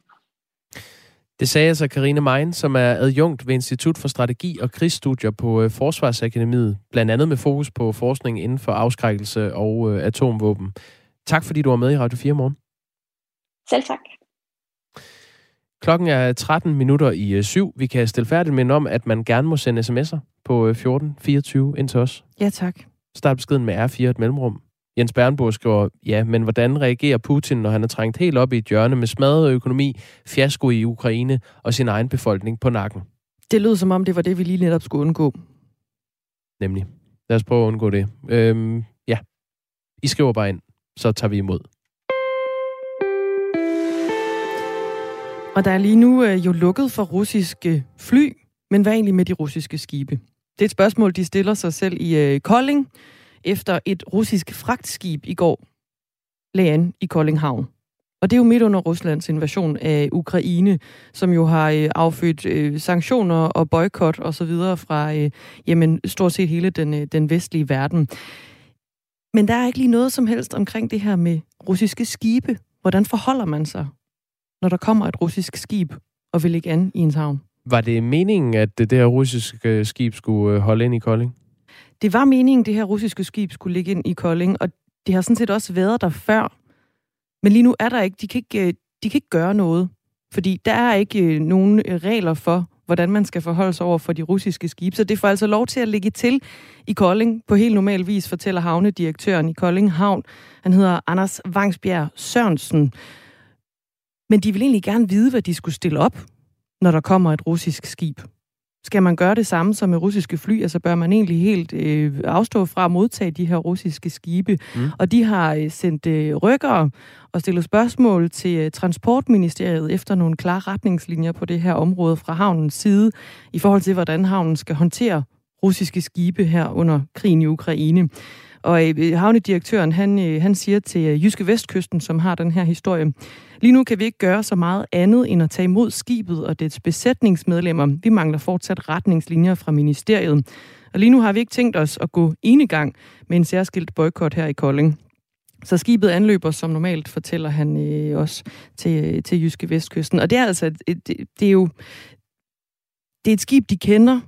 Det sagde altså Karina Mejen, som er adjunkt ved Institut for Strategi og Krigsstudier på Forsvarsakademiet, blandt andet med fokus på forskning inden for afskrækkelse og atomvåben. Tak fordi du var med i Radio 4 morgen. Selv tak. Klokken er 6:13. Vi kan stilfærdigt minde om, at man gerne må sende sms'er på 1424 ind til os. Ja, tak. Start beskeden med R4 et mellemrum. Jens Bernburg skriver, ja, men hvordan reagerer Putin, når han er trængt helt op i et hjørne med smadret økonomi, fiasko i Ukraine og sin egen befolkning på nakken? Det lød som om, det var det, vi lige netop skulle undgå. Nemlig. Lad os prøve at undgå det. Ja. I skriver bare ind, så tager vi imod. Og der er lige nu jo lukket for russiske fly, men hvad egentlig med de russiske skibe? Det er et spørgsmål, de stiller sig selv i Kolding, efter et russisk fragtskib i går lagde an i Kolding Havn. Og det er jo midt under Ruslands invasion af Ukraine, som jo har affødt sanktioner og boykot og så videre fra stort set hele den vestlige verden. Men der er ikke lige noget som helst omkring det her med russiske skibe. Hvordan forholder man sig, når der kommer et russisk skib og vil ligge an i ens havn? Var det meningen, at det her russiske skib skulle holde ind i Kolding? Det var meningen, at det her russiske skib skulle ligge ind i Kolding, og det har sådan set også været der før. Men lige nu er der ikke, de kan ikke gøre noget, fordi der er ikke nogen regler for, hvordan man skal forholde sig over for de russiske skibe. Så det får altså lov til at ligge til i Kolding på helt normal vis, fortæller havnedirektøren i Kolding Havn. Han hedder Anders Vangsbjerg Sørensen. Men de vil egentlig gerne vide, hvad de skulle stille op, når der kommer et russisk skib. Skal man gøre det samme som med russiske fly, altså bør man egentlig helt afstå fra at modtage de her russiske skibe. Mm. Og de har sendt rykkere og stillet spørgsmål til Transportministeriet efter nogle klare retningslinjer på det her område fra havnens side, i forhold til, hvordan havnen skal håndtere russiske skibe her under krigen i Ukraine. Og havnedirektøren, han siger til Jyske Vestkysten, som har den her historie, lige nu kan vi ikke gøre så meget andet end at tage imod skibet og dets besætningsmedlemmer. Vi mangler fortsat retningslinjer fra ministeriet. Og lige nu har vi ikke tænkt os at gå enegang med en særskilt boykot her i Kolding. Så skibet anløber som normalt, fortæller han også til Jyske Vestkysten. Og det er altså det er et skib, de kender.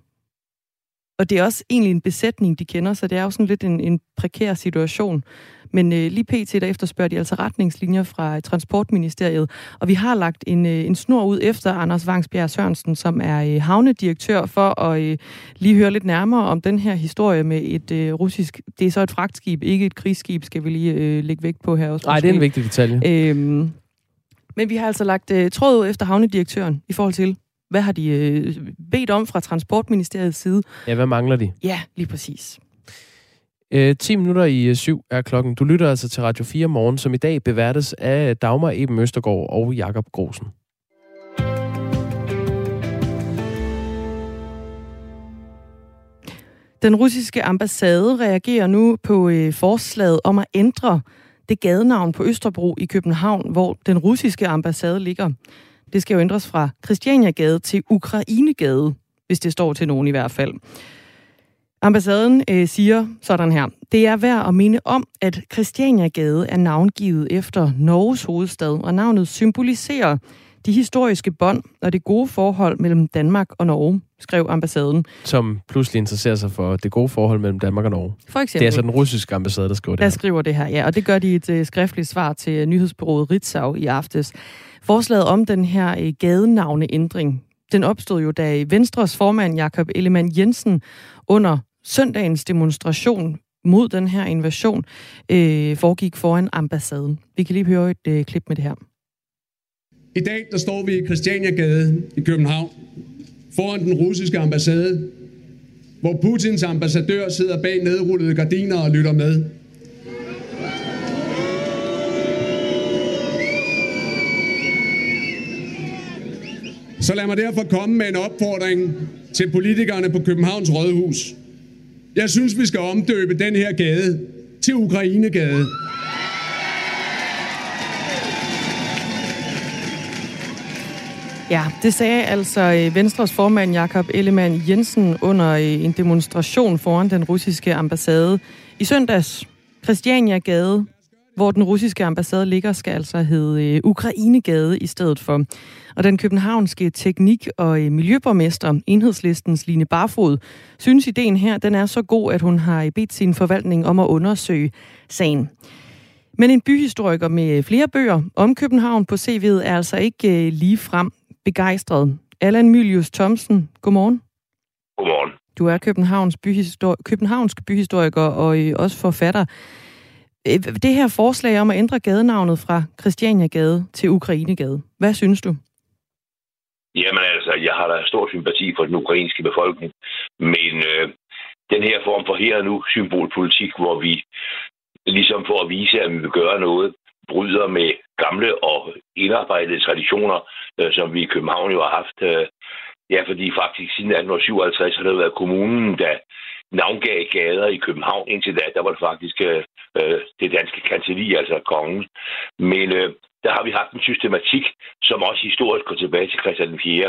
Og det er også egentlig en besætning, de kender, så det er jo sådan lidt en prekær situation. Men lige pt. Der efterspørger de altså retningslinjer fra Transportministeriet. Og vi har lagt en snor ud efter Anders Vangsbjerg Sørensen, som er havnedirektør, for at lige høre lidt nærmere om den her historie med et russisk... Det er så et fragtskib, ikke et krigsskib, skal vi lige lægge vægt på her også. Nej, det er en vigtig detalje. Men vi har altså lagt tråd ud efter havnedirektøren i forhold til... Hvad har de bedt om fra Transportministeriets side? Ja, hvad mangler de? Ja, lige præcis. 10 minutter i 7 er klokken. Du lytter altså til Radio 4 Morgen, som i dag beværtes af Dagmar Eben Østergaard og Jakob Grosen. Den russiske ambassade reagerer nu på forslaget om at ændre det gadenavn på Østerbro i København, hvor den russiske ambassade ligger. Det skal jo ændres fra Christianiagade til Ukrainegade, hvis det står til nogen i hvert fald. Ambassaden siger sådan her: Det er værd at minde om, at Christianiagade er navngivet efter Norges hovedstad, og navnet symboliserer de historiske bånd og det gode forhold mellem Danmark og Norge, skrev ambassaden. Som pludselig interesserer sig for det gode forhold mellem Danmark og Norge. For eksempel. Det er altså den russiske ambassade, der skriver det her. Der skriver det her, ja. Og det gør de i et skriftligt svar til nyhedsbureauet Ritzau i aftes. Forslaget om den her gadenavneændring, den opstod jo, da Venstres formand Jakob Ellemann Jensen under søndagens demonstration mod den her invasion foregik foran ambassaden. Vi kan lige høre et klip med det her. I dag der står vi i Christianiagade i København foran den russiske ambassade, hvor Putins ambassadør sidder bag nedrullede gardiner og lytter med. Så lad mig derfor komme med en opfordring til politikerne på Københavns Rådhus. Jeg synes, vi skal omdøbe den her gade til Ukrainegade. Ja, det sagde altså Venstres formand Jakob Ellemann Jensen under en demonstration foran den russiske ambassade i søndags. Christianiagade, hvor den russiske ambassade ligger, skal altså hedde Ukrainegade i stedet for. Og den københavnske teknik- og miljøborgmester, Enhedslistens Line Barfod, synes ideen her, den er så god, at hun har bedt sin forvaltning om at undersøge sagen. Men en byhistoriker med flere bøger om København på CV'et er altså ikke ligefrem begejstret. Allan Mylius Thomsen, godmorgen. Godmorgen. Du er københavnsk byhistoriker og også forfatter. Det her forslag om at ændre gadenavnet fra Christianiagade til Ukrainegade, hvad synes du? Jamen altså, jeg har da stor sympati for den ukrainske befolkning, men den her form for her og nu symbolpolitik, hvor vi ligesom for at vise, at vi vil gøre noget, bryder med gamle og indarbejdede traditioner, som vi i København jo har haft. Ja, fordi faktisk siden 1857 har det været kommunen, der navngav gader i København. Indtil da, der var det faktisk det danske kancelli, altså kongen. Men der har vi haft en systematik, som også historisk går tilbage til Christian IV,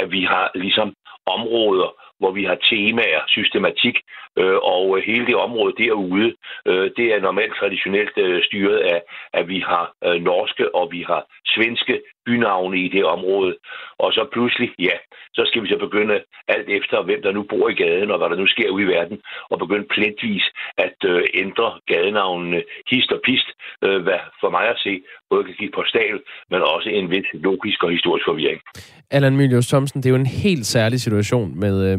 at vi har ligesom områder, hvor vi har temaer, systematik, og hele det område derude, det er normalt traditionelt styret af, at vi har norske og vi har svenske bynavne i det område. Og så pludselig, ja, så skal vi så begynde alt efter, hvem der nu bor i gaden og hvad der nu sker ude i verden, og begynde pletvis at ændre gadenavnene hist og pist, hvad for mig at se både kan give på stal, men også en vis logisk og historisk forvirring. Allan Mylius Thomsen, det er jo en helt særlig situation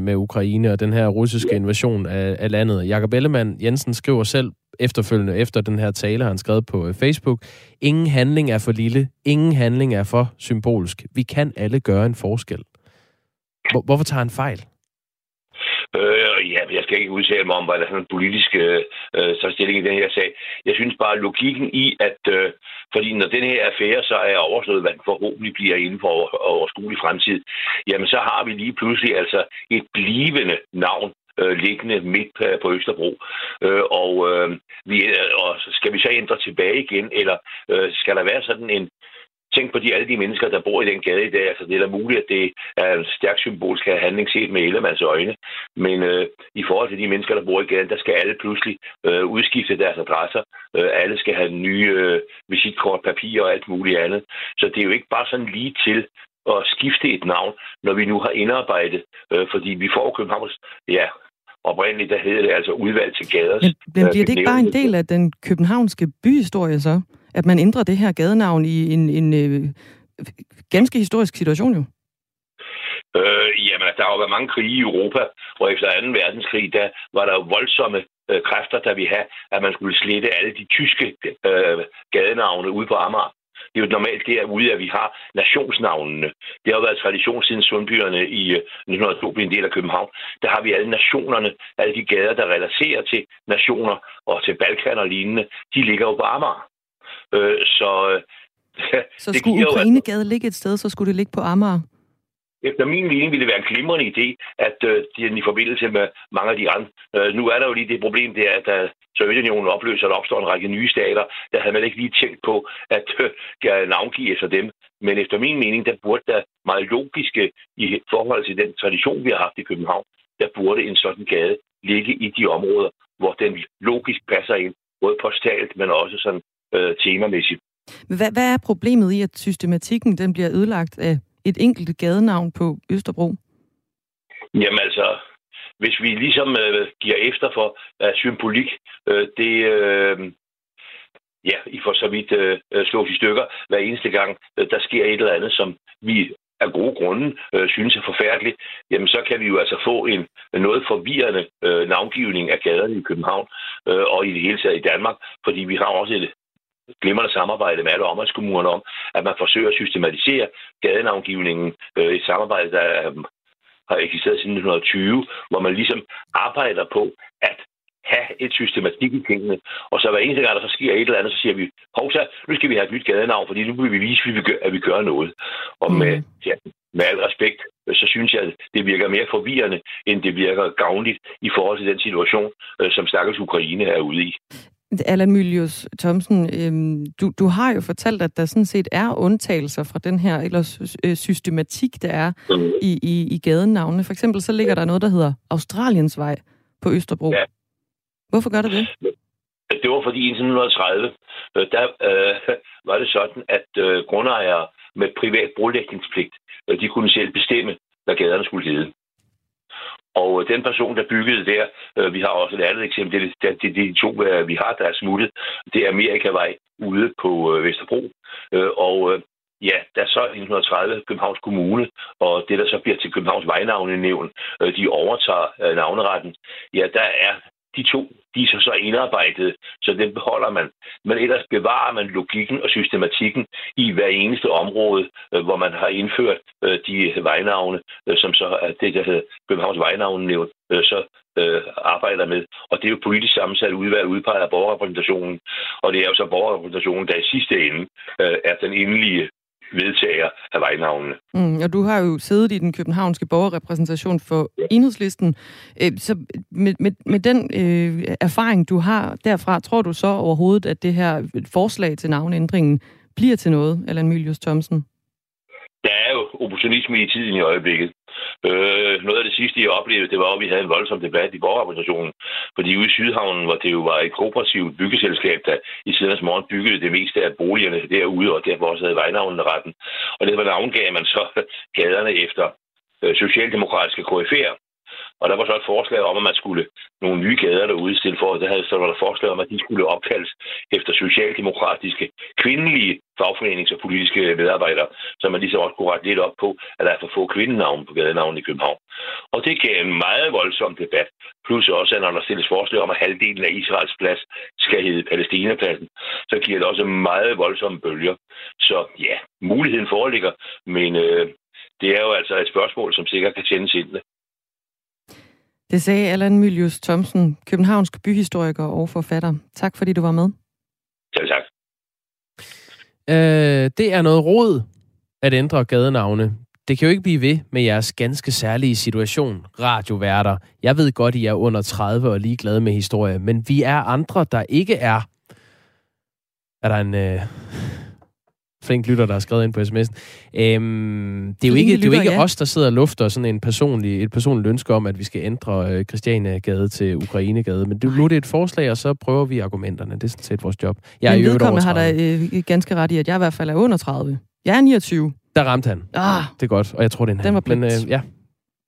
med Ukraine og den her russiske invasion af landet. Jakob Ellemann Jensen skriver selv efterfølgende efter den her tale, han skrev på Facebook: Ingen handling er for lille, ingen handling er for symbolsk. Vi kan alle gøre en forskel. Hvorfor tager han fejl? Ja, jeg skal ikke udtale mig om, hvad der er sådan en politisk stilling i den her sag. Jeg synes bare, logikken i, at fordi når den her affære så er overstået, hvad den forhåbentlig bliver inden for overskuelig fremtid, jamen så har vi lige pludselig altså et blivende navn liggende midt på Østerbro. Og skal vi så ændre tilbage igen, eller skal der være sådan en... Tænk på alle de mennesker, der bor i den gade i dag. Altså, det er da muligt, at det er en stærk symbolsk handling set med Ellemanns øjne. Men i forhold til de mennesker, der bor i gaden, der skal alle pludselig udskifte deres adresser. Alle skal have nye visitkort, papir og alt muligt andet. Så det er jo ikke bare sådan lige til at skifte et navn, når vi nu har indarbejdet. Fordi vi får Københavns... Ja, oprindeligt, der hedder det altså udvalg til gader. Men bliver det ikke bare en del af den københavnske byhistorie så? At man ændrer det her gadenavn i en ganske historisk situation jo? Jamen, der har jo været mange krige i Europa, og efter 2. verdenskrig, der var der jo voldsomme kræfter, der ville have, at man skulle slette alle de tyske gadenavne ude på Amager. Det er jo normalt derude, at vi har nationsnavnene. Det har jo været tradition siden Sundbyerne i 1902 blev en del af København. Der har vi alle nationerne, alle de gader, der relaterer til nationer og til Balkan og lignende, de ligger jo på Amager. Så det skulle Ukrainegade ligge et sted, så skulle det ligge på Amager? Efter min mening ville det være en glimrende idé, at den i forbindelse med mange af de andre. Nu er der jo lige det problem, det er, at da Sovjetunionen opløser, der opstår en række nye stater, der havde man ikke lige tænkt på at navngive efter dem. Men efter min mening, der burde der meget logiske i forhold til den tradition, vi har haft i København, der burde en sådan gade ligge i de områder, hvor den logisk passer ind, både postalt, men også sådan temamæssigt. Hvad er problemet i, at systematikken den bliver ødelagt af et enkelt gadenavn på Østerbro? Jamen altså, hvis vi ligesom giver efter for symbolik, I for så vidt slås i stykker hver eneste gang, der sker et eller andet, som vi af gode grunde synes er forfærdeligt, jamen så kan vi jo altså få en noget forvirrende navngivning af gaderne i København og i det hele taget i Danmark, fordi vi har også et glimrende samarbejde med alle områdskommunerne om, at man forsøger at systematisere gadenavngivningen i et samarbejde, der har eksisteret siden 1920, hvor man ligesom arbejder på at have et systematik i tingene, og så hver eneste gang, der så sker et eller andet, så siger vi, hovsa, nu skal vi have et nyt gadenavn, fordi nu vil vi vise, at vi gør noget. Og med al respekt, så synes jeg, at det virker mere forvirrende, end det virker gavnligt i forhold til den situation, som stakkels Ukraine er ude i. Allan Mylius Thomsen, du har jo fortalt, at der sådan set er undtagelser fra den her ellers systematik, der er i gadenavnene. For eksempel så ligger der noget, der hedder Australiensvej på Østerbro. Ja. Hvorfor gør der det? Det var fordi i 1930, der var det sådan, at grundejere med privat brolægningspligt, de kunne selv bestemme, hvad gaderne skulle hedde. Og den person, der byggede der, vi har også et andet eksempel, det er de to, vi har, der er smuttet, det er Amerikavej ude på Vesterbro. Der er så 1930 Københavns Kommune, og det, der så bliver til Københavns Vejnavnenævn, de overtager navneretten. Ja, der er de to, de er så indarbejdet, så den beholder man. Men ellers bevarer man logikken og systematikken i hver eneste område, hvor man har indført de vejnavne, som så er det, der hedder Københavns Vejnavnenævn, så arbejder med. Og det er jo politisk sammensat udvalg udpeget af Borgerrepræsentationen, og det er jo så Borgerrepræsentationen, der i sidste ende er den endelige vedtager af vejnavnene. Og du har jo siddet i den københavnske borgerrepræsentation for Enhedslisten. Så med den erfaring, du har derfra, tror du så overhovedet, at det her forslag til navneændringen bliver til noget, Allan Mylius Thomsen? Der er jo opportunisme i tiden i øjeblikket. Noget af det sidste, jeg oplevede, det var, at vi havde en voldsom debat i borgerrepræsentationen, fordi ude i Sydhavnen, hvor det jo var et kooperativt byggeselskab, der i sidens morgen byggede det meste af boligerne derude, og derfor også havde vejnavneretten. Og det var navngav man så gaderne efter socialdemokratiske KF'er. Og der var så et forslag om, at man skulle nogle nye gader der udstille for, og så var der forslag om, at de skulle opkaldes efter socialdemokratiske kvindelige fagforenings- og politiske medarbejdere, så man ligesom også kunne rette lidt op på, at der er for få kvindenavne på gadenavnen i København. Og det gav en meget voldsom debat, plus også, at når der stilles forslag om, at halvdelen af Israels plads skal hedde Palæstinapladsen, så giver det også meget voldsomme bølger. Så ja, muligheden foreligger, men det er jo altså et spørgsmål, som sikkert kan tændes ind. Det sagde Allan Mylius Thomsen, københavnsk byhistoriker og forfatter. Tak fordi du var med. Selv tak. Det er noget rod at ændre gadenavne. Det kan jo ikke blive ved med jeres ganske særlige situation, radioværter. Jeg ved godt, I er under 30 og ligeglade med historie, men vi er andre, der ikke er. Er der en flink lytter, der har skrevet ind på sms'en. Det er jo ikke os, der sidder og lufter sådan et personligt ønske om, at vi skal ændre Christianiagade til Ukrainegade. Men nu er det et forslag, og så prøver vi argumenterne. Det er sådan set vores job. Men vedkommende har da ganske ret i, at jeg i hvert fald er under 30. Jeg er 29. Der ramte han. Det er godt, og jeg tror, det er han. Den var blind.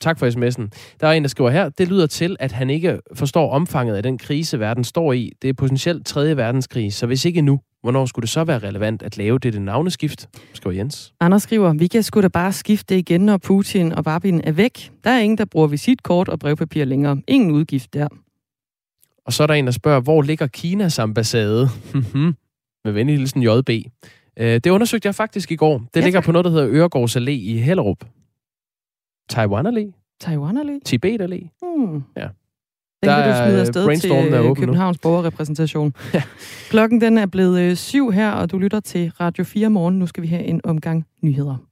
Tak for sms'en. Der er en, der skriver her, det lyder til, at han ikke forstår omfanget af den krise, verden står i. Det er potentielt 3. verdenskrig, så hvis ikke nu, hvornår skulle det så være relevant at lave dette navneskift, skriver Jens. Anders skriver, vi kan sgu da bare skifte det igen, når Putin og Barbien er væk. Der er ingen, der bruger visitkort og brevpapir længere. Ingen udgift der. Og så er der en, der spørger, hvor ligger Kinas ambassade? Med venlig hilsen JB. Det undersøgte jeg faktisk i går. Det ligger på noget, der hedder Øregårds Allé i Hellerup. Taiwan Allé? Tibet Allé. Ja. Den kan du smide afsted til Københavns Borgerrepræsentation. Ja. Klokken den er blevet 7 her, og du lytter til Radio 4 morgen. Nu skal vi have en omgang nyheder.